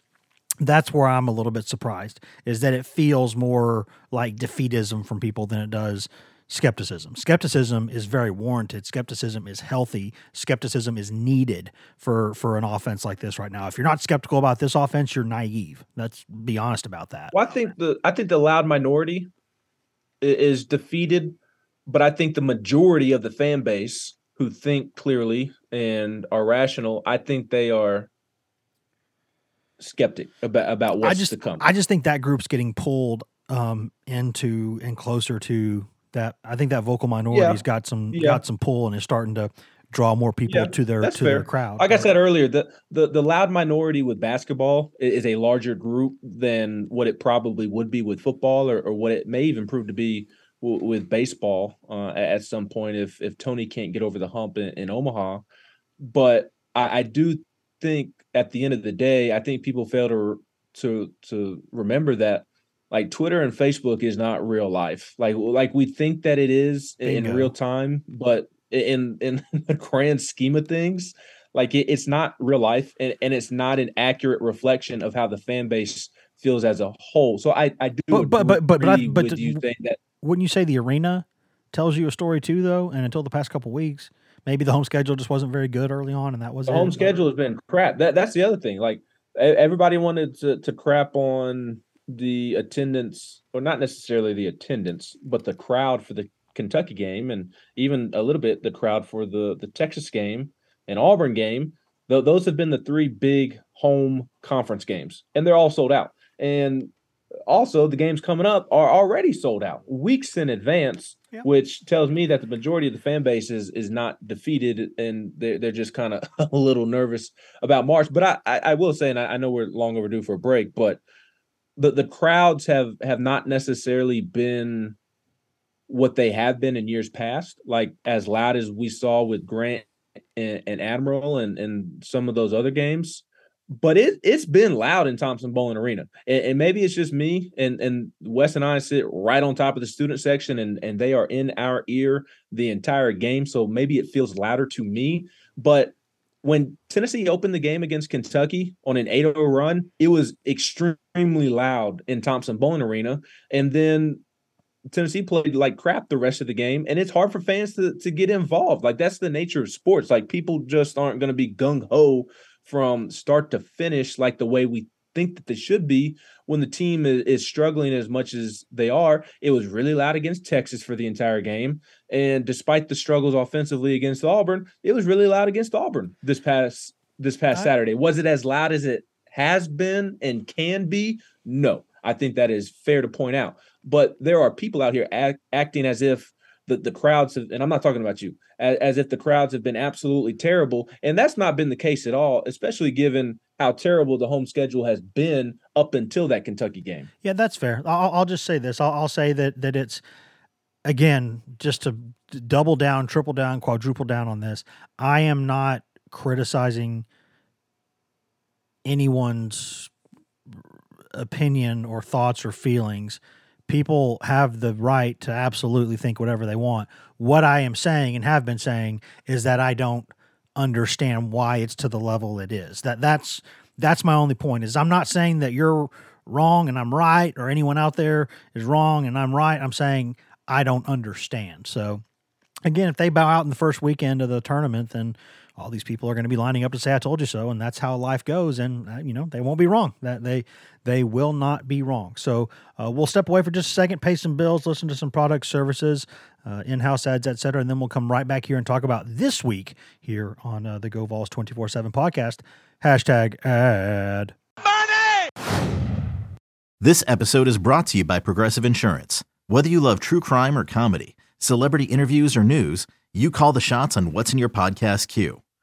that's where I'm a little bit surprised, is that it feels more like defeatism from people than it does skepticism. Skepticism is very warranted. Skepticism is healthy. Skepticism is needed for, for an offense like this right now. If you're not skeptical about this offense, you're naive. Let's be honest about that. Well, I think the I think the loud minority is defeated, but I think the majority of the fan base who think clearly and are rational, I think they are skeptic about, about what's just, to come. I just think that group's getting pulled um, into and closer to that. I think that vocal minority's yeah. got some yeah. got some pull and is starting to draw more people yeah, to their to fair. their crowd. Like right? I said earlier, the, the the loud minority with basketball is a larger group than what it probably would be with football, or, or what it may even prove to be with baseball uh, at some point if if Tony can't get over the hump in, in Omaha. But I, I do think at the end of the day, I think people fail to to to remember that like Twitter and Facebook is not real life. Like like we think that it is in, in real time, but in in the grand scheme of things, like it, it's not real life, and, and it's not an accurate reflection of how the fan base feels as a whole. So I I do but but but but, but, but do you think that? Wouldn't you say the arena tells you a story too, though? And until the past couple of weeks, maybe the home schedule just wasn't very good early on, and that was the it. home schedule has been crap. That that's the other thing. Like everybody wanted to, to crap on the attendance, or not necessarily the attendance, but the crowd for the Kentucky game, and even a little bit the crowd for the the Texas game and Auburn game. Though those have been the three big home conference games, and they're all sold out. And also, the games coming up are already sold out weeks in advance, yeah. which tells me that the majority of the fan base is, is not defeated, and they're, they're just kind of a little nervous about March. But I, I, I will say, and I, I know we're long overdue for a break, but the, the crowds have, have not necessarily been what they have been in years past, like as loud as we saw with Grant and, and Admiral and, and some of those other games. But it, it's been loud in Thompson-Boling Arena. And, and maybe it's just me, and, and Wes and I sit right on top of the student section, and, and they are in our ear the entire game. So maybe it feels louder to me. But when Tennessee opened the game against Kentucky on an eight oh run, it was extremely loud in Thompson-Boling Arena. And then Tennessee played like crap the rest of the game, and it's hard for fans to, to get involved. Like, that's the nature of sports. Like, people just aren't going to be gung-ho from start to finish like the way we think that they should be when the team is, is struggling as much as they are. It was really loud against Texas for the entire game. And despite the struggles offensively against Auburn, it was really loud against Auburn this past this past I, Saturday. Was it as loud as it has been and can be? No. I think that is fair to point out. But there are people out here act, acting as if the, the crowds have, and I'm not talking about you, as, as if the crowds have been absolutely terrible. And that's not been the case at all, especially given how terrible the home schedule has been up until that Kentucky game. Yeah, that's fair. I'll, I'll just say this. I'll, I'll say that that it's, again, just to double down, triple down, quadruple down on this, I am not criticizing anyone's opinion or thoughts or feelings. People have the right to absolutely think whatever they want. What I am saying and have been saying is that I don't understand why it's to the level it is. That that's that's my only point. Is I'm not saying that you're wrong and I'm right, or anyone out there is wrong and I'm right. I'm saying I don't understand. So again, if they bow out in the first weekend of the tournament, then all these people are going to be lining up to say, I told you so, and that's how life goes, and, you know, they won't be wrong. That they they will not be wrong. So uh, we'll step away for just a second, pay some bills, listen to some products, services, uh, in-house ads, et cetera, and then we'll come right back here and talk about this week here on uh, the Go Vols two forty-seven podcast. Hashtag ad. Money! This episode is brought to you by Progressive Insurance. Whether you love true crime or comedy, celebrity interviews or news, you call the shots on what's in your podcast queue.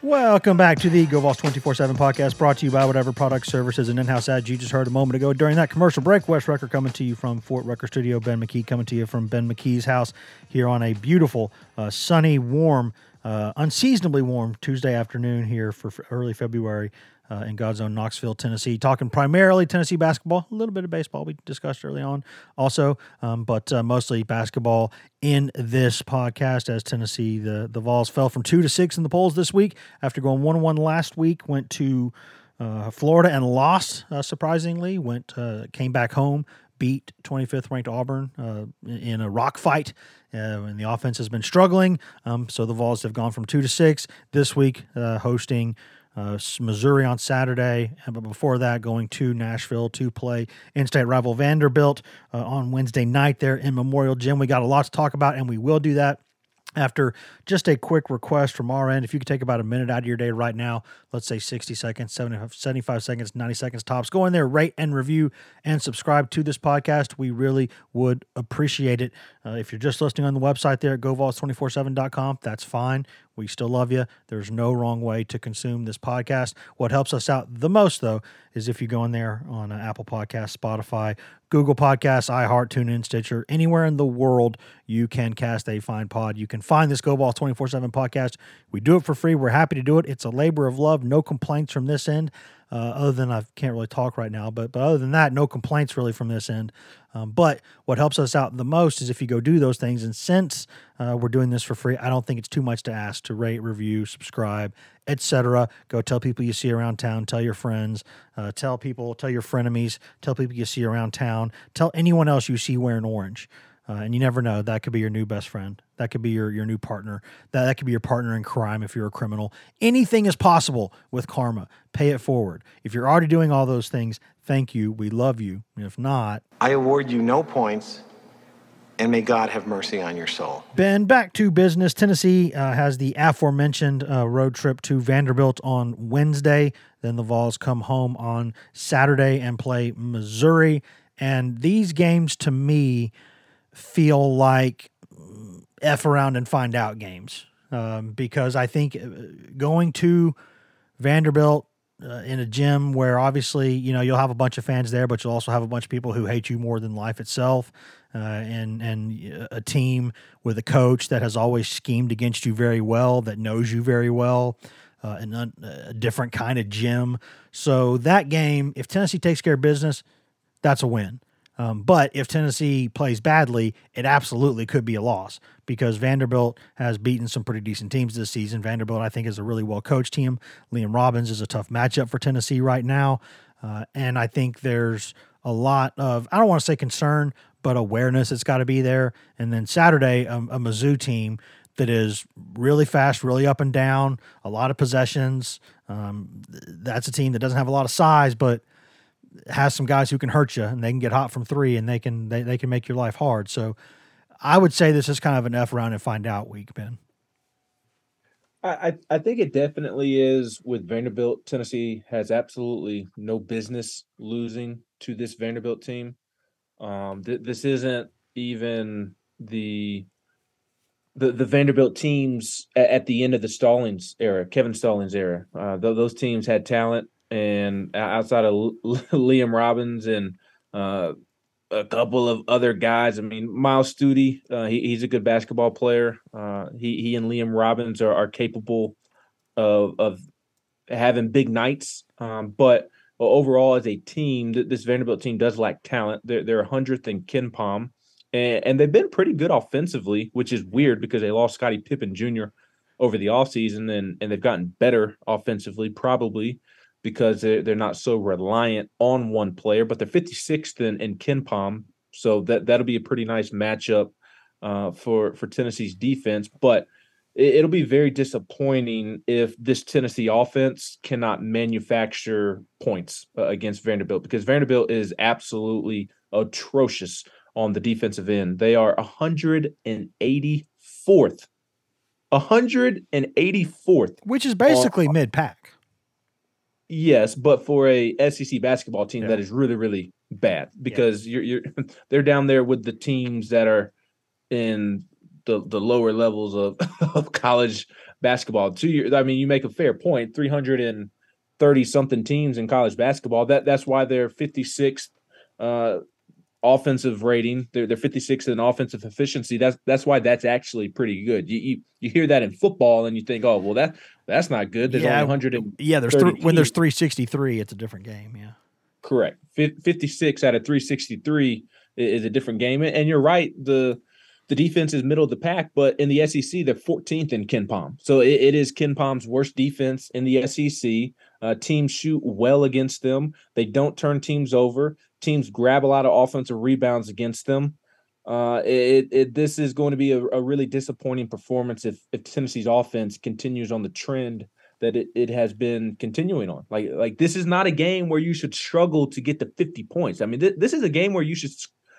Welcome back to the Go Vols two forty-seven podcast, brought to you by whatever products, services, and in-house ads you just heard a moment ago. During that commercial break, Wes Rucker coming to you from Fort Rucker Studio, Ben McKee coming to you from Ben McKee's house here on a beautiful, uh, sunny, warm, uh, unseasonably warm Tuesday afternoon here for f- early February uh, in God's own Knoxville, Tennessee. Talking primarily Tennessee basketball, a little bit of baseball we discussed early on also, um, but uh, mostly basketball in this podcast, as Tennessee, the, the Vols fell from two to six in the polls this week after going one to one last week, went to uh, Florida and lost, uh, surprisingly, went uh, came back home, beat twenty-fifth ranked Auburn uh, in a rock fight, uh, and the offense has been struggling, um, so the Vols have gone from two to six this week, uh, hosting Uh, Missouri on Saturday, but before that, going to Nashville to play in-state rival Vanderbilt uh, on Wednesday night there in Memorial Gym. We got a lot to talk about, and we will do that after just a quick request from our end. If you could take about a minute out of your day right now, let's say sixty seconds, seventy-five seconds, ninety seconds tops, go in there, rate and review and subscribe to this podcast. We really would appreciate it. Uh, if you're just listening on the website there at Go Vols two forty-seven dot com, that's fine. We still love you. There's no wrong way to consume this podcast. What helps us out the most, though, is if you go in there on Apple Podcasts, Spotify, Google Podcasts, iHeart, TuneIn, Stitcher, anywhere in the world you can cast a fine pod. You can find this Go Vols two forty-seven podcast. We do it for free. We're happy to do it. It's a labor of love. No complaints from this end, uh, other than I can't really talk right now. But, but other than that, no complaints really from this end. Um, but what helps us out the most is if you go do those things. And since uh, we're doing this for free, I don't think it's too much to ask to rate, review, subscribe, et cetera. Go tell people you see around town. Tell your friends. Uh, tell people. Tell your frenemies. Tell people you see around town. Tell anyone else you see wearing orange. Uh, and you never know. That could be your new best friend. That could be your your new partner. That that could be your partner in crime if you're a criminal. Anything is possible with karma. Pay it forward. If you're already doing all those things, thank you. We love you. And if not, I award you no points. And may God have mercy on your soul. Ben, back to business. Tennessee uh, has the aforementioned uh, road trip to Vanderbilt on Wednesday. Then the Vols come home on Saturday and play Missouri. And these games, to me, feel like F around and find out games. Um, because I think going to Vanderbilt, Uh, in a gym where obviously, you know, you'll have a bunch of fans there, but you'll also have a bunch of people who hate you more than life itself, uh, and and a team with a coach that has always schemed against you very well, that knows you very well, uh, and a, a different kind of gym. So that game, if Tennessee takes care of business, that's a win. Um, but if Tennessee plays badly, it absolutely could be a loss because Vanderbilt has beaten some pretty decent teams this season. Vanderbilt, I think, is a really well-coached team. Liam Robbins is a tough matchup for Tennessee right now. Uh, and I think there's a lot of, I don't want to say concern, but awareness that's got to be there. And then Saturday, um, a Mizzou team that is really fast, really up and down, a lot of possessions. Um, that's a team that doesn't have a lot of size, but has some guys who can hurt you and they can get hot from three and they can they, they can make your life hard. So I would say this is kind of an F around and find out week, Ben. I, I think it definitely is with Vanderbilt. Tennessee has absolutely no business losing to this Vanderbilt team. Um, th- this isn't even the, the the Vanderbilt teams at the end of the Stallings era, Kevin Stallings era. Uh, th- those teams had talent. And outside of Liam Robbins and uh, a couple of other guys, I mean, Miles Studi, uh, he, he's a good basketball player. Uh, he he and Liam Robbins are, are capable of, of having big nights. Um, but overall, as a team, this Vanderbilt team does lack talent. They're, they're one hundredth in KenPom, and, and they've been pretty good offensively, which is weird because they lost Scottie Pippen Junior over the offseason, and, and they've gotten better offensively probably because they're, they're not so reliant on one player, but they're fifty-sixth in, in KenPom, so that, that'll be a pretty nice matchup uh, for, for Tennessee's defense. But it, it'll be very disappointing if this Tennessee offense cannot manufacture points uh, against Vanderbilt, because Vanderbilt is absolutely atrocious on the defensive end. They are one hundred eighty-fourth, one hundred eighty-fourth. Which is basically on, mid-pack. Yes, but for a S E C basketball team, yeah, that is really, really bad because yeah. you're you're they're down there with the teams that are in the the lower levels of, of college basketball. Two years, I mean, you make a fair point. Three hundred and thirty something teams in college basketball. That that's why they're fifty-sixth uh, offensive rating. They're they're fifty-sixth in offensive efficiency. That's that's why that's actually pretty good. You you, you hear that in football and you think, oh well, that. That's not good. There's yeah, only one hundred. Yeah, there's th- when there's three sixty-three, it's a different game. Yeah, correct. F- fifty-six out of three sixty-three is a different game. And you're right. The the defense is middle of the pack, but in the S E C, they're fourteenth in KenPom. So it, it is KenPom's worst defense in the S E C. Uh, teams shoot well against them. They don't turn teams over. Teams grab a lot of offensive rebounds against them. Uh, it, it this is going to be a, a really disappointing performance if, if Tennessee's offense continues on the trend that it, it has been continuing on. Like like this is not a game where you should struggle to get to fifty points. I mean, th- this is a game where you should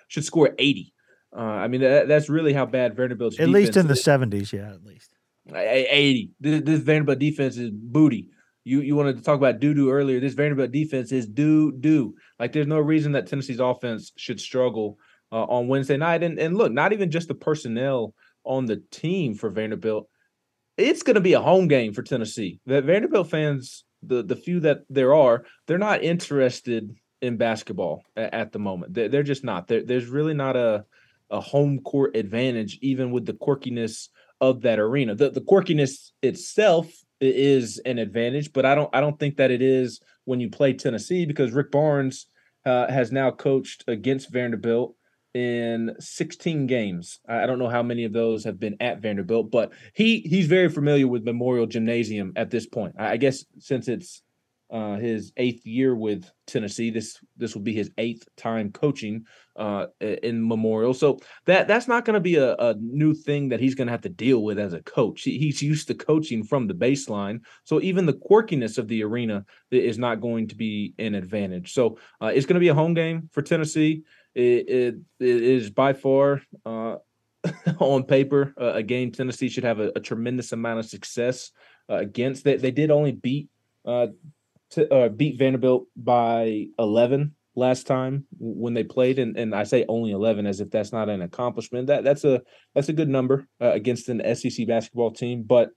should score eighty. Uh, I mean, that, that's really how bad Vanderbilt's defense is. At least in the seventies, yeah, at least eighty. This, this Vanderbilt defense is booty. You you wanted to talk about doo-doo earlier. This Vanderbilt defense is doo-doo. Like there's no reason that Tennessee's offense should struggle Uh, on Wednesday night. And and look, not even just the personnel on the team for Vanderbilt. it's going to be a home game for Tennessee. The Vanderbilt fans, the, the few that there are, they're not interested in basketball at, at the moment. They're, they're just not. They're, there's really not a, a home court advantage, even with the quirkiness of that arena. The, the quirkiness itself is an advantage, but I don't I don't think that it is when you play Tennessee, because Rick Barnes uh, has now coached against Vanderbilt in sixteen games. I don't know how many of those have been at Vanderbilt, but he he's very familiar with Memorial Gymnasium at this point. I guess since it's uh, his eighth year with Tennessee, this this will be his eighth time coaching uh, in Memorial. So that that's not going to be a, a new thing that he's going to have to deal with as a coach. He, he's used to coaching from the baseline, so even the quirkiness of the arena is not going to be an advantage. So uh, it's going to be a home game for Tennessee. It, it, it is by far, uh, on paper, uh, a game Tennessee should have a, a tremendous amount of success uh, against. They, they did only beat uh, t- uh, beat Vanderbilt by eleven last time when they played, and, and I say only eleven as if that's not an accomplishment. That that's a that's a good number uh, against an S E C basketball team. But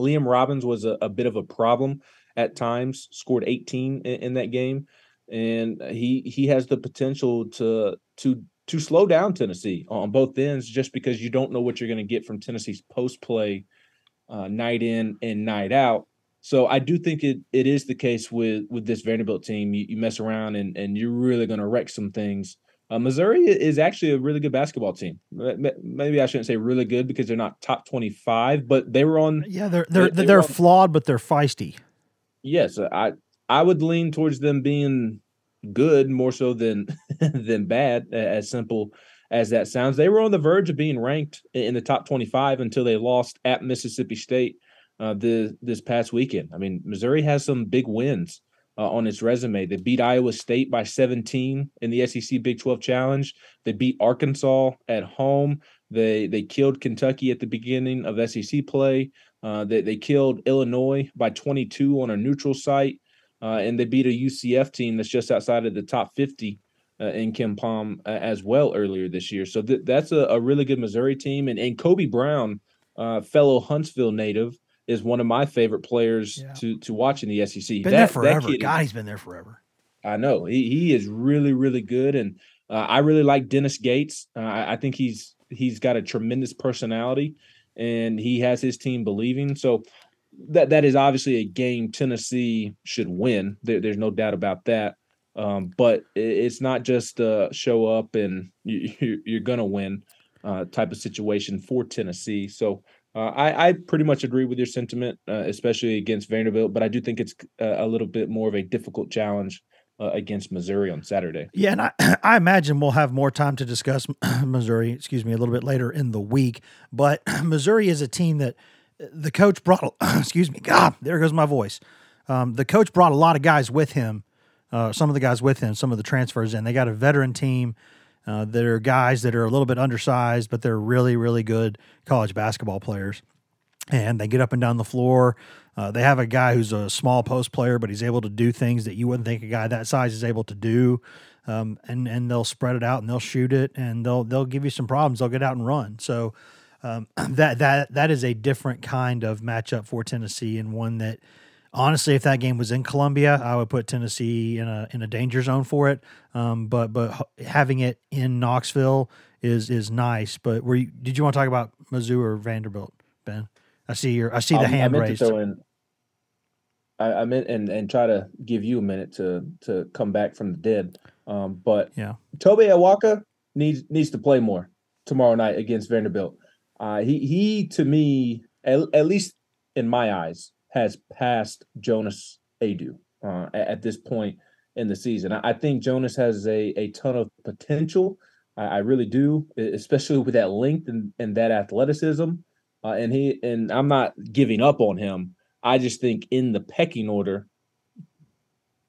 Liam Robbins was a, a bit of a problem at times. Scored eighteen in, in that game. And he he has the potential to to to slow down Tennessee on both ends, just because you don't know what you're going to get from Tennessee's post play uh, night in and night out. So I do think it it is the case with with this Vanderbilt team. You, you mess around and and you're really going to wreck some things. Uh, Missouri is actually a really good basketball team. Maybe I shouldn't say really good because they're not top twenty-five, but they were on. Yeah, they're they're they, they they're on, flawed, but they're feisty. Yes, I. I would lean towards them being good more so than than bad, as simple as that sounds. They were on the verge of being ranked in the top twenty-five until they lost at Mississippi State uh, the, this past weekend. I mean, Missouri has some big wins uh, on its resume. They beat Iowa State by seventeen in the S E C Big twelve Challenge. They beat Arkansas at home. They they killed Kentucky at the beginning of S E C play. Uh, they, they killed Illinois by twenty-two on a neutral site. Uh, and they beat a U C F team that's just outside of the top fifty uh, in KenPom uh, as well earlier this year. So th- that's a, a really good Missouri team. And, and Kobe Brown, uh, fellow Huntsville native, is one of my favorite players yeah. to to watch in the S E C. Been that, there forever. That kid, God, he's been there forever. I know. He he is really, really good. And uh, I really like Dennis Gates. Uh, I, I think he's he's got a tremendous personality, and he has his team believing. So – That that is obviously a game Tennessee should win. There, there's no doubt about that. Um, but it, it's not just uh, show up and you, you, you're going to win uh, type of situation for Tennessee. So uh, I, I pretty much agree with your sentiment, uh, especially against Vanderbilt. But I do think it's a, a little bit more of a difficult challenge uh, against Missouri on Saturday. Yeah, and I, I imagine we'll have more time to discuss Missouri, excuse me, a little bit later in the week. But Missouri is a team that – the coach brought, excuse me, God, there goes my voice. Um, the coach brought a lot of guys with him, uh, some of the guys with him, some of the transfers in. They got a veteran team. Uh, there are guys that are a little bit undersized, but they're really, really good college basketball players. And they get up and down the floor. Uh, they have a guy who's a small post player, but he's able to do things that you wouldn't think a guy that size is able to do. Um, and and they'll spread it out and they'll shoot it and they'll they'll give you some problems. They'll get out and run. So. Um, that that that is a different kind of matchup for Tennessee, and one that, honestly, if that game was in Columbia, I would put Tennessee in a in a danger zone for it. Um, but but having it in Knoxville is is nice. But were you, did you want to talk about Mizzou or Vanderbilt, Ben? I see your I see the I, hand I meant raised. To throw in, I, I meant and and try to give you a minute to to come back from the dead. Um, but yeah, Tobey Awaka needs needs to play more tomorrow night against Vanderbilt. Uh, he, he, to me, at, at least in my eyes, has passed Jonas Aidoo uh, at, at this point in the season. I, I think Jonas has a, a ton of potential. I, I really do, especially with that length and, and that athleticism. Uh, and he and I'm not giving up on him. I just think in the pecking order,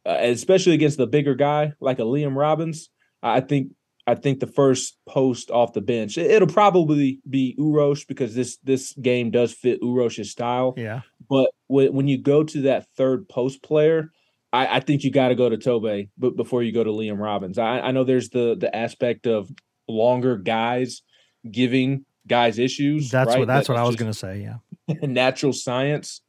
uh, especially against the bigger guy like a Liam Robbins, I think – I think the first post off the bench, it'll probably be Uroš because this this game does fit Uroš's style. Yeah. But when you go to that third post player, I, I think you got to go to Tobey but before you go to Liam Robbins. I, I know there's the the aspect of longer guys giving guys issues. That's right? what that's that what I was going to say. Yeah. natural science,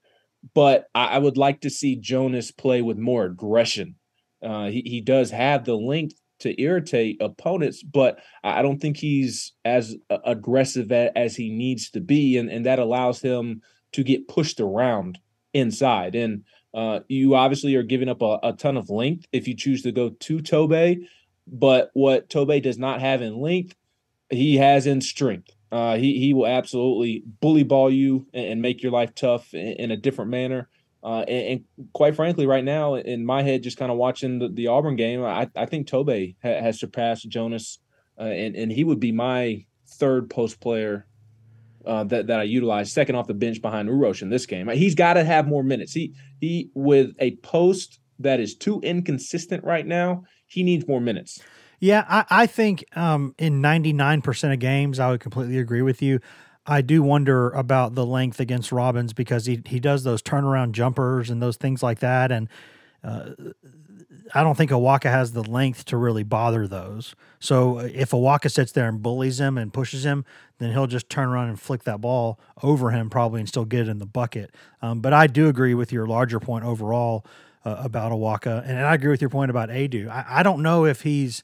but I, I would like to see Jonas play with more aggression. Uh, he, he does have the length to irritate opponents, but I don't think he's as aggressive as he needs to be, and, and that allows him to get pushed around inside. And uh, you obviously are giving up a, a ton of length if you choose to go to Tobey, but what Tobey does not have in length, he has in strength. Uh, he, he will absolutely bully ball you and, and make your life tough in, in a different manner. Uh, and, and quite frankly, right now, in my head, just kind of watching the, the Auburn game, I, I think Tobey ha- has surpassed Jonas, uh, and, and he would be my third post player uh, that, that I utilize, second off the bench behind Uroš in this game. He's got to have more minutes. He, he with a post that is too inconsistent right now, he needs more minutes. Yeah, I, I think um, in ninety-nine percent of games, I would completely agree with you. I do wonder about the length against Robbins because he, he does those turnaround jumpers and those things like that, and uh, I don't think Awaka has the length to really bother those. So if Awaka sits there and bullies him and pushes him, then he'll just turn around and flick that ball over him probably and still get it in the bucket. Um, but I do agree with your larger point overall uh, about Awaka, and, and I agree with your point about Aidoo. I, I don't know if he's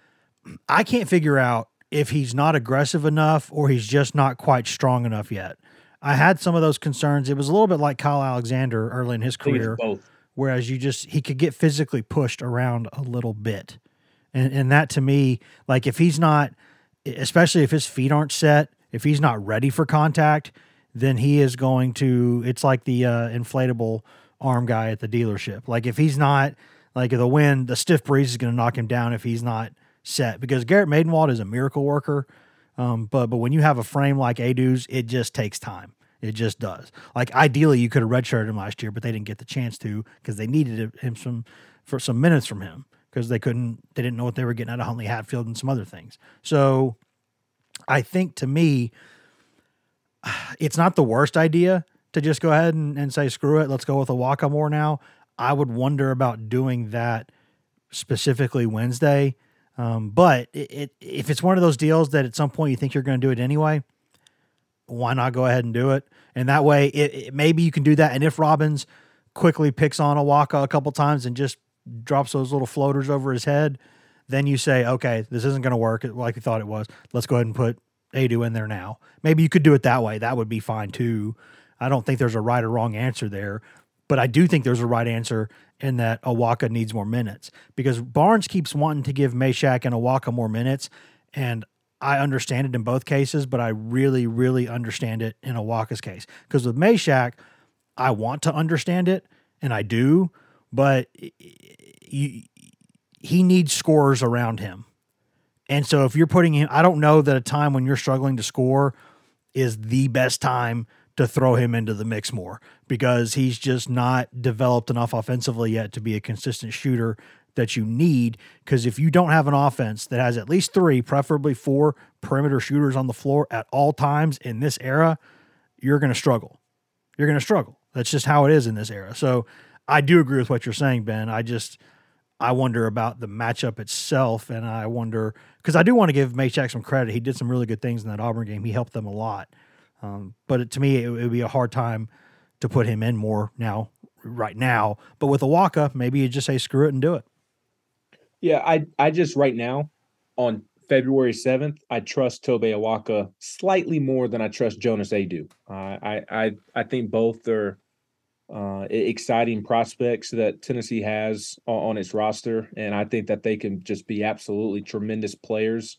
– I can't figure out if he's not aggressive enough or he's just not quite strong enough yet. I had some of those concerns. It was a little bit like Kyle Alexander early in his career, whereas you just, he could get physically pushed around a little bit. And and that to me, like if he's not, especially if his feet aren't set, if he's not ready for contact, then he is going to, it's like the uh, inflatable arm guy at the dealership. Like if he's not, like the wind, the stiff breeze is going to knock him down if he's not set, because Garrett Maidenwald is a miracle worker. Um, but, but when you have a frame like Aidoo's, it just takes time. It just does. Like ideally you could have redshirted him last year, but they didn't get the chance to, cause they needed him some, for some minutes from him, cause they couldn't, they didn't know what they were getting out of Huntley Hatfield and some other things. So I think to me, it's not the worst idea to just go ahead and, and say, screw it. Let's go with Awaka more now. I would wonder about doing that specifically Wednesday. Um, but it, it, if it's one of those deals that at some point you think you're going to do it anyway, why not go ahead and do it? And that way, it, it, maybe you can do that. And if Robbins quickly picks on Awaka a couple times and just drops those little floaters over his head, then you say, okay, this isn't going to work like we thought it was. Let's go ahead and put Aidoo in there now. Maybe you could do it that way. That would be fine too. I don't think there's a right or wrong answer there, but I do think there's a right answer in that Awaka needs more minutes, because Barnes keeps wanting to give Mashack and Awaka more minutes, and I understand it in both cases, but I really, really understand it in Awaka's case. Because with Mashack, I want to understand it, and I do, but he, he needs scorers around him. And so if you're putting him – I don't know that a time when you're struggling to score is the best time to throw him into the mix more, because he's just not developed enough offensively yet to be a consistent shooter that you need. Because if you don't have an offense that has at least three, preferably four perimeter shooters on the floor at all times in this era, you're going to struggle. You're going to struggle. That's just how it is in this era. So I do agree with what you're saying, Ben. I just, I wonder about the matchup itself. And I wonder, because I do want to give Mashack some credit. He did some really good things in that Auburn game. He helped them a lot. Um, but it, to me, it, it would be a hard time to put him in more now, right now. But with Awaka, maybe you just say, screw it and do it. Yeah, I I just right now, on February seventh, I trust Tobey Awaka slightly more than I trust Jonas Aidoo. Uh, I, I, I think both are uh, exciting prospects that Tennessee has on, on its roster, and I think that they can just be absolutely tremendous players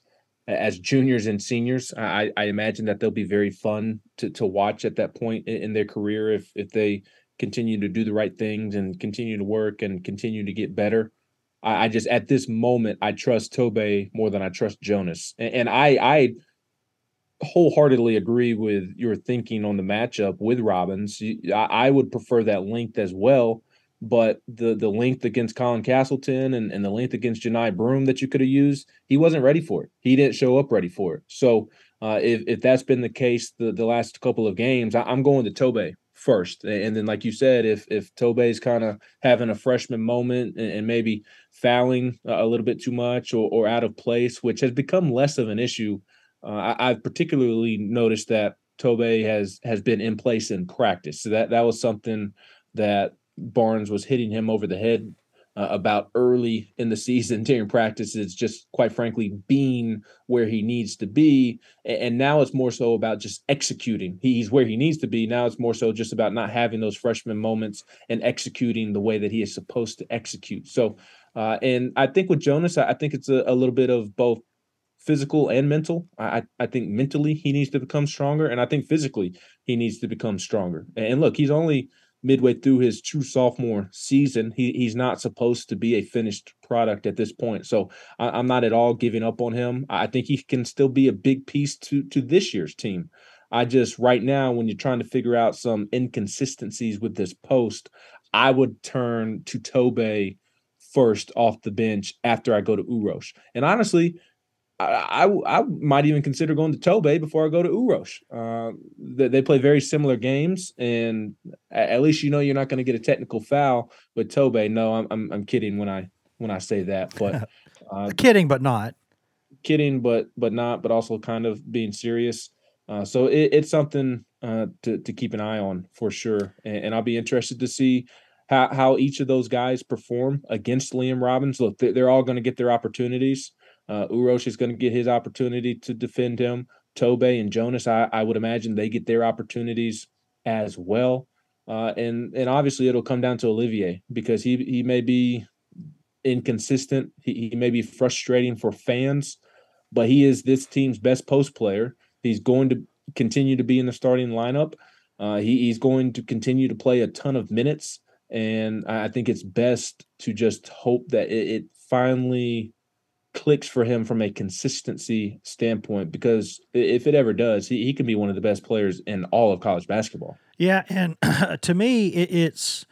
as juniors and seniors. I, I imagine that they'll be very fun to, to watch at that point in, in their career if if they continue to do the right things and continue to work and continue to get better. I, I just, at this moment, I trust Tobey more than I trust Jonas. And, and I, I wholeheartedly agree with your thinking on the matchup with Robbins. I, I would prefer that length as well, but the the length against Colin Castleton and, and the length against Jahmai Broome that you could have used, he wasn't ready for it. He didn't show up ready for it. So uh, if, if that's been the case the, the last couple of games, I, I'm going to Tobey first. And then, like you said, if if Tobey's kind of having a freshman moment and, and maybe fouling a little bit too much or, or out of place, which has become less of an issue, uh, I, I've particularly noticed that Tobey has has been in place in practice. So that that was something that Barnes was hitting him over the head uh, about early in the season during practices, just quite frankly being where he needs to be. And now it's more so about just executing. He's where he needs to be. Now it's more so just about not having those freshman moments and executing the way that he is supposed to execute. So, uh, and I think with Jonas, I think it's a, a little bit of both physical and mental. I, I think mentally he needs to become stronger, and I think physically he needs to become stronger. And look, he's only midway through his true sophomore season. He he's not supposed to be a finished product at this point. So I, I'm not at all giving up on him. I think he can still be a big piece to to this year's team. I just right now, when you're trying to figure out some inconsistencies with this post, I would turn to Tobey first off the bench after I go to Uroš. And honestly, I, I I might even consider going to Tobey before I go to Uroš. Uh, they, they play very similar games, and at least you know you're not going to get a technical foul with Tobey. No, I'm, I'm I'm kidding when I when I say that, but uh, kidding but not kidding, but but not, but also kind of being serious. Uh, so it, it's something uh, to to keep an eye on for sure, and, and I'll be interested to see how how each of those guys perform against Liam Robbins. Look, they're, they're all going to get their opportunities. Uh, Uroš is going to get his opportunity to defend him. Tobey and Jonas, I, I would imagine they get their opportunities as well. Uh, and and obviously it'll come down to Olivier, because he he may be inconsistent. He, he may be frustrating for fans, but he is this team's best post player. He's going to continue to be in the starting lineup. Uh, he, he's going to continue to play a ton of minutes. And I think it's best to just hope that it, it finally – clicks for him from a consistency standpoint, because if it ever does, he, he can be one of the best players in all of college basketball. Yeah, and to me, it, it's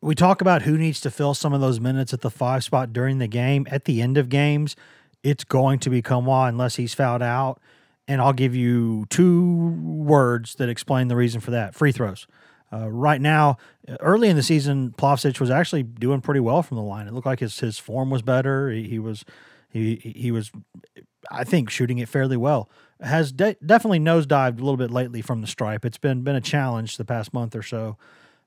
we talk about who needs to fill some of those minutes at the five spot during the game. At the end of games, it's going to be Comwell unless he's fouled out, and I'll give you two words that explain the reason for that: free throws. Uh, right now, early in the season, Plavšić was actually doing pretty well from the line. It looked like his, his form was better. He, he was, he he was, I think, shooting it fairly well. Has de- definitely nosedived a little bit lately from the stripe. It's been been a challenge the past month or so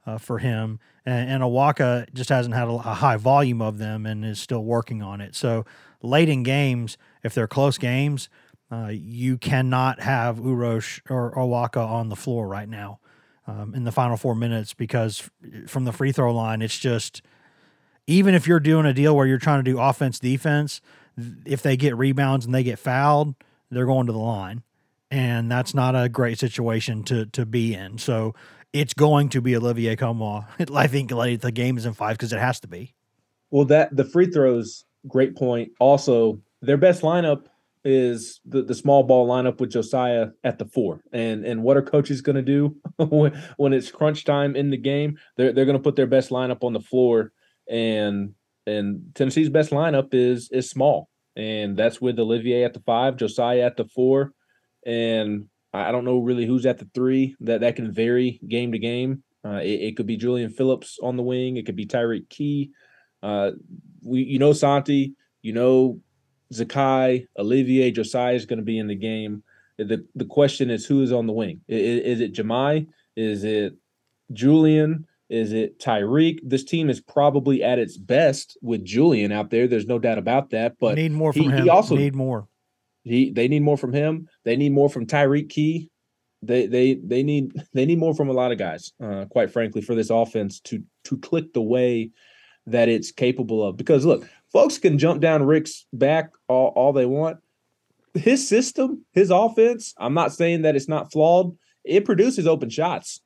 uh, for him. And, and Awaka just hasn't had a, a high volume of them and is still working on it. So late in games, if they're close games, uh, you cannot have Uroš or Awaka on the floor right now. Um, in the final four minutes, because from the free throw line, it's just, even if you're doing a deal where you're trying to do offense, defense, if they get rebounds and they get fouled, they're going to the line. And that's not a great situation to to be in. So it's going to be Olivier Comwell. I think the game is in five because it has to be. Well, that the free throws, great point. Also, their best lineup is the, the small ball lineup with Josiah at the four. And and what are coaches going to do when, when it's crunch time in the game? They're they're going to put their best lineup on the floor. And and Tennessee's best lineup is is small. And that's with Olivier at the five, Josiah at the four. And I don't know really who's at the three. That, that can vary game to game. Uh, it, it could be Julian Phillips on the wing. It could be Tyreke Key. Uh, we You know Santi. You know Zakai, Olivier, Josiah is going to be in the game. The the question is, who is on the wing? Is, is it Jahmai? Is it Julian? Is it Tyreke? This team is probably at its best with Julian out there. There's no doubt about that. But need more from he, him. He also need more. He they need more from him. They need more from Tyreke Key. They they they need they need more from a lot of guys. Uh, quite frankly, for this offense to to click the way that it's capable of. Because look, folks can jump down Rick's back all, all they want. His system, his offense, I'm not saying that it's not flawed. It produces open shots.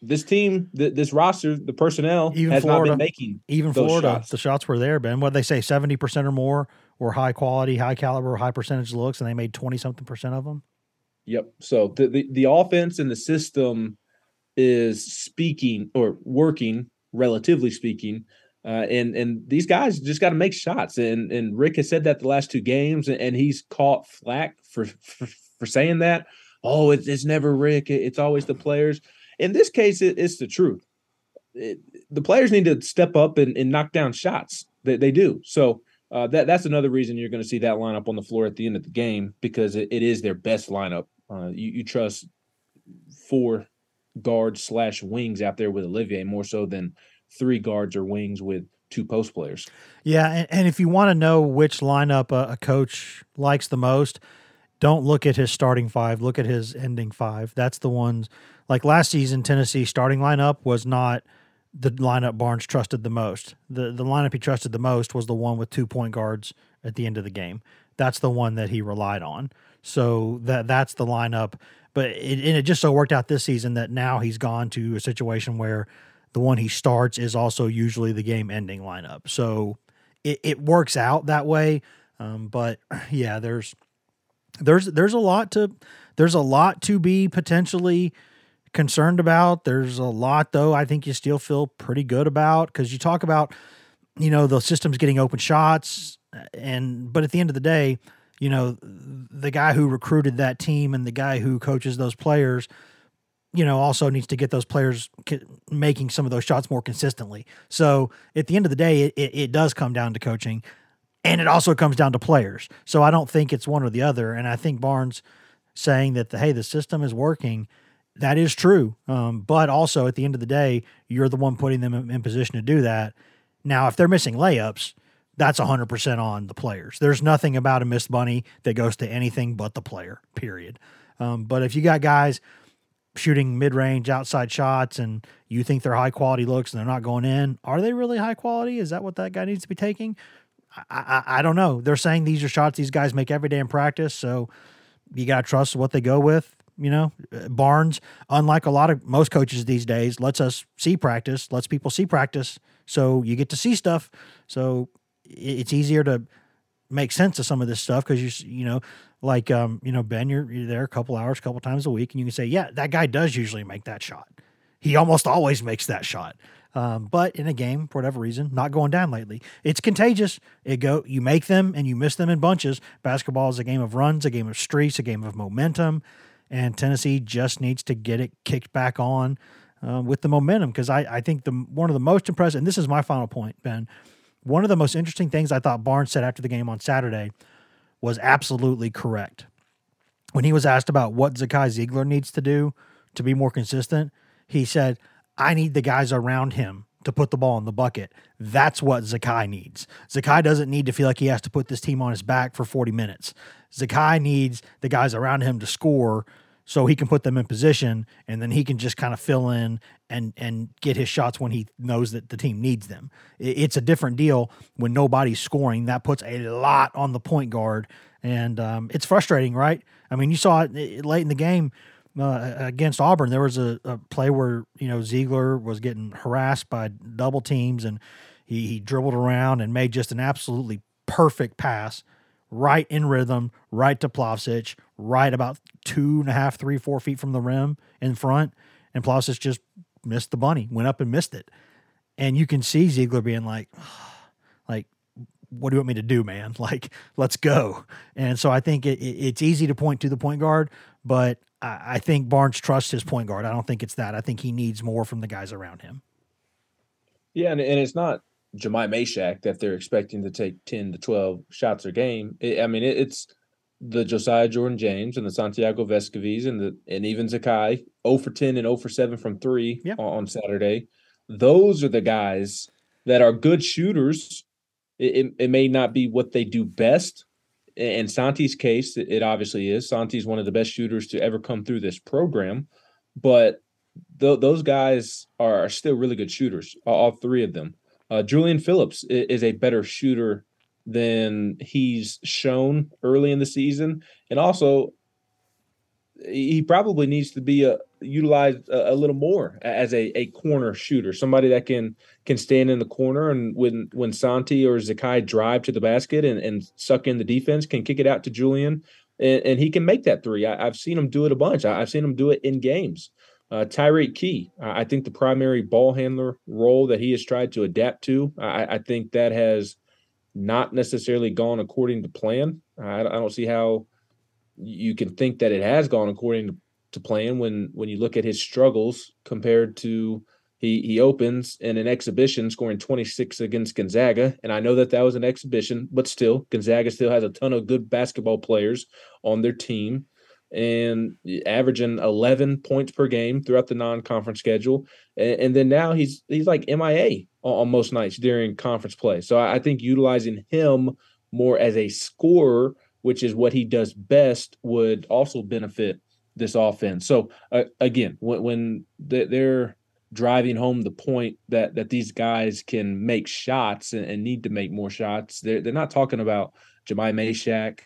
This team, th- this roster, the personnel even has Florida, not been making even those Florida, shots. The shots were there, Ben. What did they say, seventy percent or more were high quality, high caliber, high percentage looks, and they made twenty-something percent of them? Yep. So the, the, the offense and the system is speaking or working, relatively speaking, Uh, and and these guys just got to make shots. And and Rick has said that the last two games, and, and he's caught flack for, for for saying that. Oh, it's, it's never Rick. It's always the players. In this case, it, it's the truth. It, the players need to step up and, and knock down shots. They, they do. So uh, that that's another reason you're going to see that lineup on the floor at the end of the game, because it, it is their best lineup Uh, you, you trust four guards slash wings out there with Olivier more so than three guards or wings with two post players. Yeah, and, and if you want to know which lineup a, a coach likes the most, don't look at his starting five. Look at his ending five. That's the ones. Like last season, Tennessee starting lineup was not the lineup Barnes trusted the most. The the lineup he trusted the most was the one with two point guards at the end of the game. That's the one that he relied on. So that that's the lineup. But it, and it just so worked out this season that now he's gone to a situation where the one he starts is also usually the game-ending lineup. So it, it works out that way. Um, but yeah, there's there's there's a lot to there's a lot to be potentially concerned about. There's a lot though I think you still feel pretty good about, because you talk about, you know, the system's getting open shots, and but at the end of the day, you know, the guy who recruited that team and the guy who coaches those players, you know, also needs to get those players making some of those shots more consistently. So at the end of the day, it, it does come down to coaching, and it also comes down to players. So I don't think it's one or the other. And I think Barnes saying that, the, hey, the system is working, that is true. Um, but also at the end of the day, you're the one putting them in, in position to do that. Now, if they're missing layups, that's one hundred percent on the players. There's nothing about a missed bunny that goes to anything but the player, period. Um, but if you got guys shooting mid-range outside shots and you think they're high-quality looks and they're not going in, are they really high-quality? Is that what that guy needs to be taking? I, I, I don't know. They're saying these are shots these guys make every day in practice, so you got to trust what they go with. You know, Barnes, unlike a lot of most coaches these days, lets us see practice, lets people see practice, so you get to see stuff. So it's easier to make sense of some of this stuff because, you you know, like, um, you know, Ben, you're, you're there a couple hours, a couple times a week, and you can say, yeah, that guy does usually make that shot. He almost always makes that shot. Um, but in a game, for whatever reason, not going down lately. It's contagious. It go you make them and you miss them in bunches. Basketball is a game of runs, a game of streaks, a game of momentum. And Tennessee just needs to get it kicked back on uh, with the momentum, because I, I think the one of the most impressive, and this is my final point, Ben, one of the most interesting things I thought Barnes said after the game on Saturday was absolutely correct. When he was asked about what Zakai Ziegler needs to do to be more consistent, he said, I need the guys around him to put the ball in the bucket. That's what Zakai needs. Zakai doesn't need to feel like he has to put this team on his back for forty minutes. Zakai needs the guys around him to score, so he can put them in position, and then he can just kind of fill in and and get his shots when he knows that the team needs them. It's a different deal when nobody's scoring. That puts a lot on the point guard, and um, it's frustrating, right? I mean, you saw it late in the game uh, against Auburn. There was a, a play where, you know, Ziegler was getting harassed by double teams, and he, he dribbled around and made just an absolutely perfect pass right in rhythm, right to Plavšić, right about two and a half, three, four feet from the rim in front, and Plavšić just missed the bunny, went up and missed it. And you can see Ziegler being like, oh, like, what do you want me to do, man? Like, let's go. And so I think it, it, it's easy to point to the point guard, but I, I think Barnes trusts his point guard. I don't think it's that. I think he needs more from the guys around him. Yeah, and, and it's not Jahmai Mashack that they're expecting to take ten to twelve shots a game. It, I mean, it, it's the Josiah Jordan James and the Santiago Vescovis and the and even Zakai, zero for ten and zero for seven from three yep. on, on Saturday. Those are the guys that are good shooters. It, it, it may not be what they do best. In Santi's case, it, it obviously is. Santi's one of the best shooters to ever come through this program. But th- those guys are still really good shooters, all three of them. Uh, Julian Phillips is a better shooter than he's shown early in the season. And also, he probably needs to be a, utilized a, a little more as a, a corner shooter, somebody that can can stand in the corner and when, when Santi or Zakai drive to the basket and, and suck in the defense, can kick it out to Julian, and, and he can make that three. I, I've seen him do it a bunch. I, I've seen him do it in games. Uh, Tyreke Key, I think the primary ball handler role that he has tried to adapt to, I, I think that has not necessarily gone according to plan. I, I don't see how you can think that it has gone according to, to plan when, when you look at his struggles compared to he, he opens in an exhibition scoring twenty-six against Gonzaga. And I know that that was an exhibition, but still, Gonzaga still has a ton of good basketball players on their team. and averaging eleven points per game throughout the non-conference schedule. And, and then now he's he's like M I A on most nights during conference play. So I, I think utilizing him more as a scorer, which is what he does best, would also benefit this offense. So uh, again, when, when they're driving home the point that that these guys can make shots and, and need to make more shots, they're, they're not talking about Jahmai Mashack,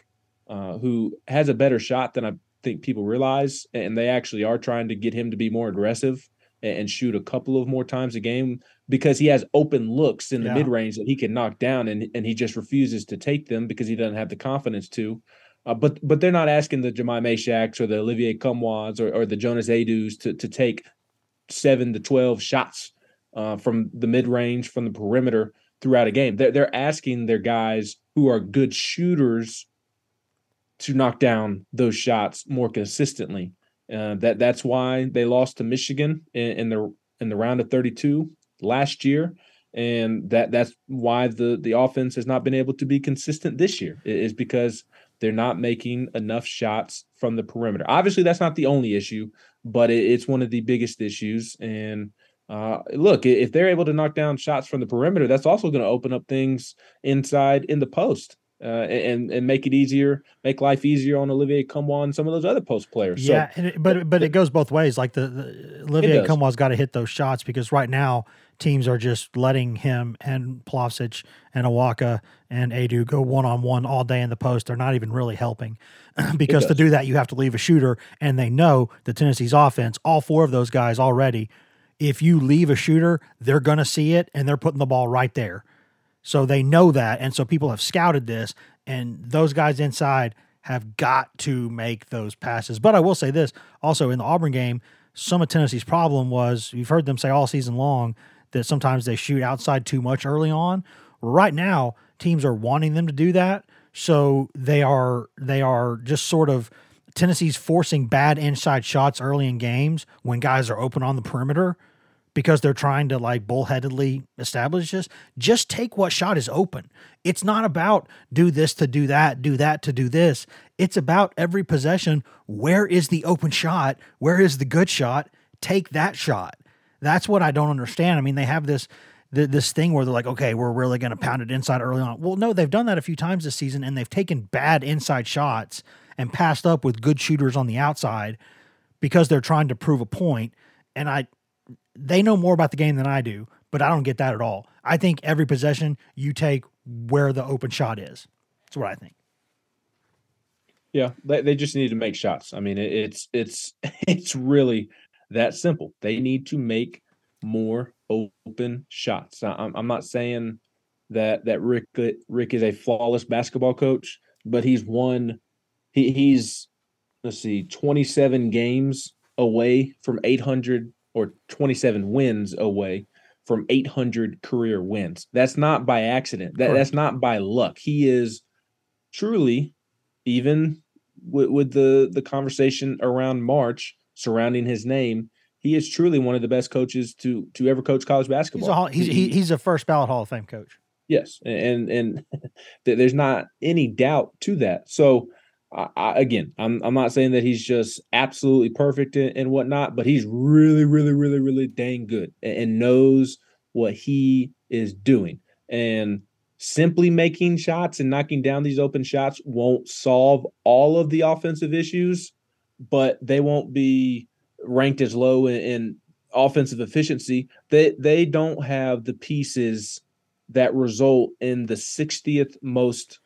uh, who has a better shot than I think people realize, and they actually are trying to get him to be more aggressive and, and shoot a couple of more times a game, because he has open looks in the yeah. mid-range that he can knock down, and, and he just refuses to take them because he doesn't have the confidence to. Uh, but but they're not asking the Jahmai Mashacks or the Olivier Comwells or, or the Jonas Aidoos to, to take seven to twelve shots uh, from the mid-range, from the perimeter throughout a game. They're, they're asking their guys who are good shooters to knock down those shots more consistently. Uh, that That's why they lost to Michigan in, in the in the round of thirty-two last year, and that that's why the the offense has not been able to be consistent this year, is because they're not making enough shots from the perimeter. Obviously that's not the only issue, but it, it's one of the biggest issues. And uh look, if they're able to knock down shots from the perimeter, that's also going to open up things inside in the post, uh and and make it easier make life easier on Olivier Comwell and some of those other post players. Yeah, so, and, but but it goes both ways. Like the, the Olivier Comwell's got to hit those shots, because right now teams are just letting him and Plavšić and Awaka and Aidoo go one-on-one all day in the post. They're not even really helping, because to do that, you have to leave a shooter, and they know the Tennessee's offense, all four of those guys already, if you leave a shooter, they're going to see it, and they're putting the ball right there. So they know that, and so people have scouted this, and those guys inside have got to make those passes. But I will say this, also in the Auburn game, some of Tennessee's problem was, you've heard them say all season long, that sometimes they shoot outside too much early on. Right now, teams are wanting them to do that, so they are they are just sort of Tennessee's forcing bad inside shots early in games when guys are open on the perimeter, because they're trying to like bullheadedly establish this. Just take what shot is open. It's not about do this to do that, do that to do this. It's about every possession, where is the open shot? Where is the good shot? Take that shot. That's what I don't understand. I mean, they have this th- this thing where they're like, okay, we're really going to pound it inside early on. Well, no, they've done that a few times this season, and they've taken bad inside shots and passed up with good shooters on the outside because they're trying to prove a point. And I, they know more about the game than I do, but I don't get that at all. I think every possession you take where the open shot is. That's what I think. Yeah, they, they just need to make shots. I mean, it, it's it's it's really – that's simple. They need to make more open shots. I'm, I'm not saying that that Rick Rick is a flawless basketball coach, but he's won. He, he's let's see, twenty-seven games away from eight hundred, or twenty-seven wins away from eight hundred career wins. That's not by accident. That, that's not by luck. He is truly, even with, with the the conversation around March surrounding his name, he is truly one of the best coaches to to ever coach college basketball. He's a, he's, he's a first ballot Hall of Fame coach. Yes, and and there's not any doubt to that. So I, again, I'm I'm not saying that he's just absolutely perfect and, and whatnot, but he's really, really, really, really dang good and knows what he is doing. And simply making shots and knocking down these open shots won't solve all of the offensive issues, but they won't be ranked as low in, in offensive efficiency. They they don't have the pieces that result in the sixtieth most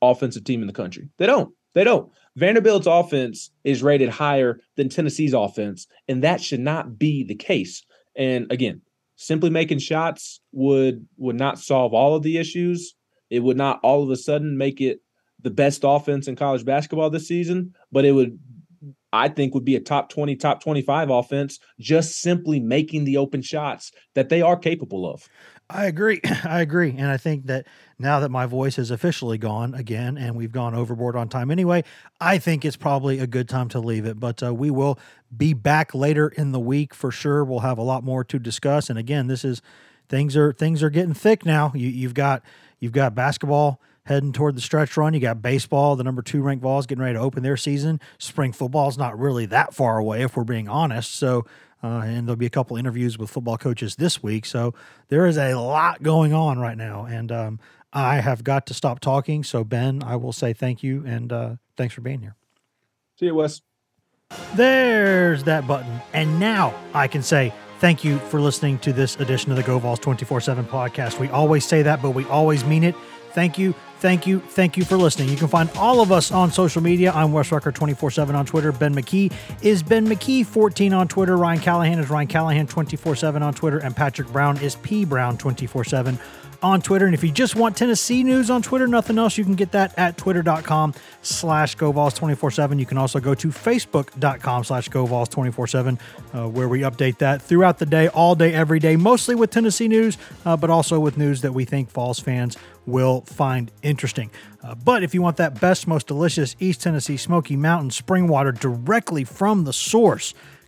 offensive team in the country. They don't. They don't. Vanderbilt's offense is rated higher than Tennessee's offense, and that should not be the case. And again, simply making shots would would not solve all of the issues. It would not all of a sudden make it the best offense in college basketball this season, but it would – I think would be a top twenty, top twenty-five offense, just simply making the open shots that they are capable of. I agree. I agree. And I think that now that my voice is officially gone again, and we've gone overboard on time anyway, I think it's probably a good time to leave it. But uh, we will be back later in the week for sure. We'll have a lot more to discuss. And again, this is things are things are getting thick now. You, you've got you've got basketball heading toward the stretch run. You got baseball, the number two ranked Vols, getting ready to open their season. Spring football is not really that far away, if we're being honest. So, uh, and there'll be a couple interviews with football coaches this week. So there is a lot going on right now, and um, I have got to stop talking. So Ben, I will say thank you, and uh, thanks for being here. See you, Wes. There's that button, and now I can say thank you for listening to this edition of the Go Vols two forty-seven podcast. We always say that, but we always mean it. Thank you, thank you, thank you for listening. You can find all of us on social media. I'm Wes Rucker twenty-four seven on Twitter. Ben McKee is Ben McKee fourteen on Twitter. Ryan Callahan is Ryan Callahan twenty-four seven on Twitter, and Patrick Brown is P Brown twenty-four seven on Twitter. And if you just want Tennessee news on Twitter, nothing else, you can get that at twitter.com slash GoVols247. You can also go to facebook.com slash GoVols247, uh, where we update that throughout the day, all day, every day, mostly with Tennessee news, uh, but also with news that we think Vols fans will find interesting. Uh, but if you want that best, most delicious East Tennessee Smoky Mountain spring water directly from the source,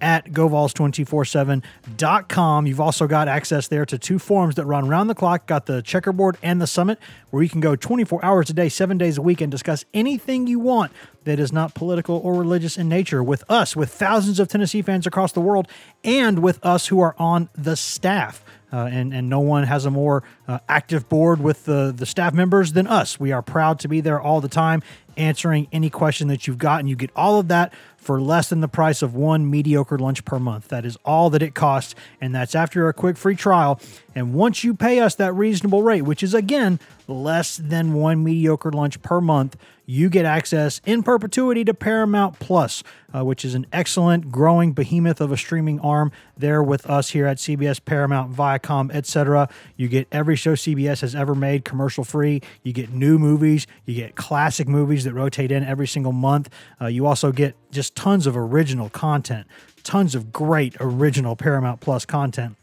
at Go Vols two forty-seven dot com. You've also got access there to two forums that run round the clock. Got the checkerboard and the summit, where you can go twenty-four hours a day, seven days a week, and discuss anything you want that is not political or religious in nature with us, with thousands of Tennessee fans across the world, and with us who are on the staff. Uh, and, and no one has a more uh, active board with the, the staff members than us. We are proud to be there all the time, answering any question that you've got, and you get all of that for less than the price of one mediocre lunch per month. That is all that it costs, and that's after a quick free trial. And once you pay us that reasonable rate, which is, again, less than one mediocre lunch per month, you get access in perpetuity to Paramount Plus, uh, which is an excellent growing behemoth of a streaming arm there with us here at C B S, Paramount, Viacom, et cetera. You get every show C B S has ever made commercial-free. You get new movies. You get classic movies that rotate in every single month. Uh, you also get just tons of original content, tons of great original Paramount Plus content.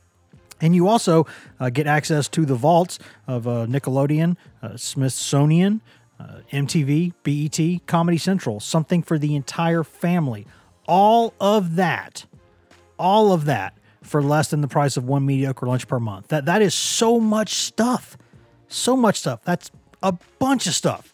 And you also uh, get access to the vaults of uh, Nickelodeon, uh, Smithsonian, Uh, M T V, B E T, Comedy Central, something for the entire family. All of that, all of that for less than the price of one mediocre lunch per month. That That is so much stuff. So much stuff. That's a bunch of stuff.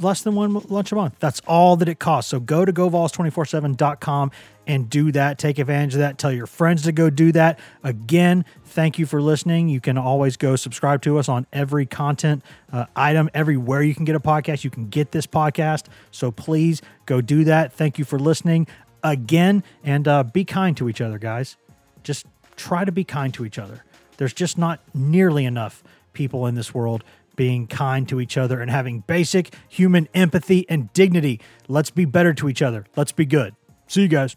Less than one lunch a month. That's all that it costs. So go to Go Vols two forty-seven dot com and do that. Take advantage of that. Tell your friends to go do that. Again, thank you for listening. You can always go subscribe to us on every content uh, item, everywhere you can get a podcast. You can get this podcast. So please go do that. Thank you for listening again. And uh, be kind to each other, guys. Just try to be kind to each other. There's just not nearly enough people in this world being kind to each other and having basic human empathy and dignity. Let's be better to each other. Let's be good. See you guys.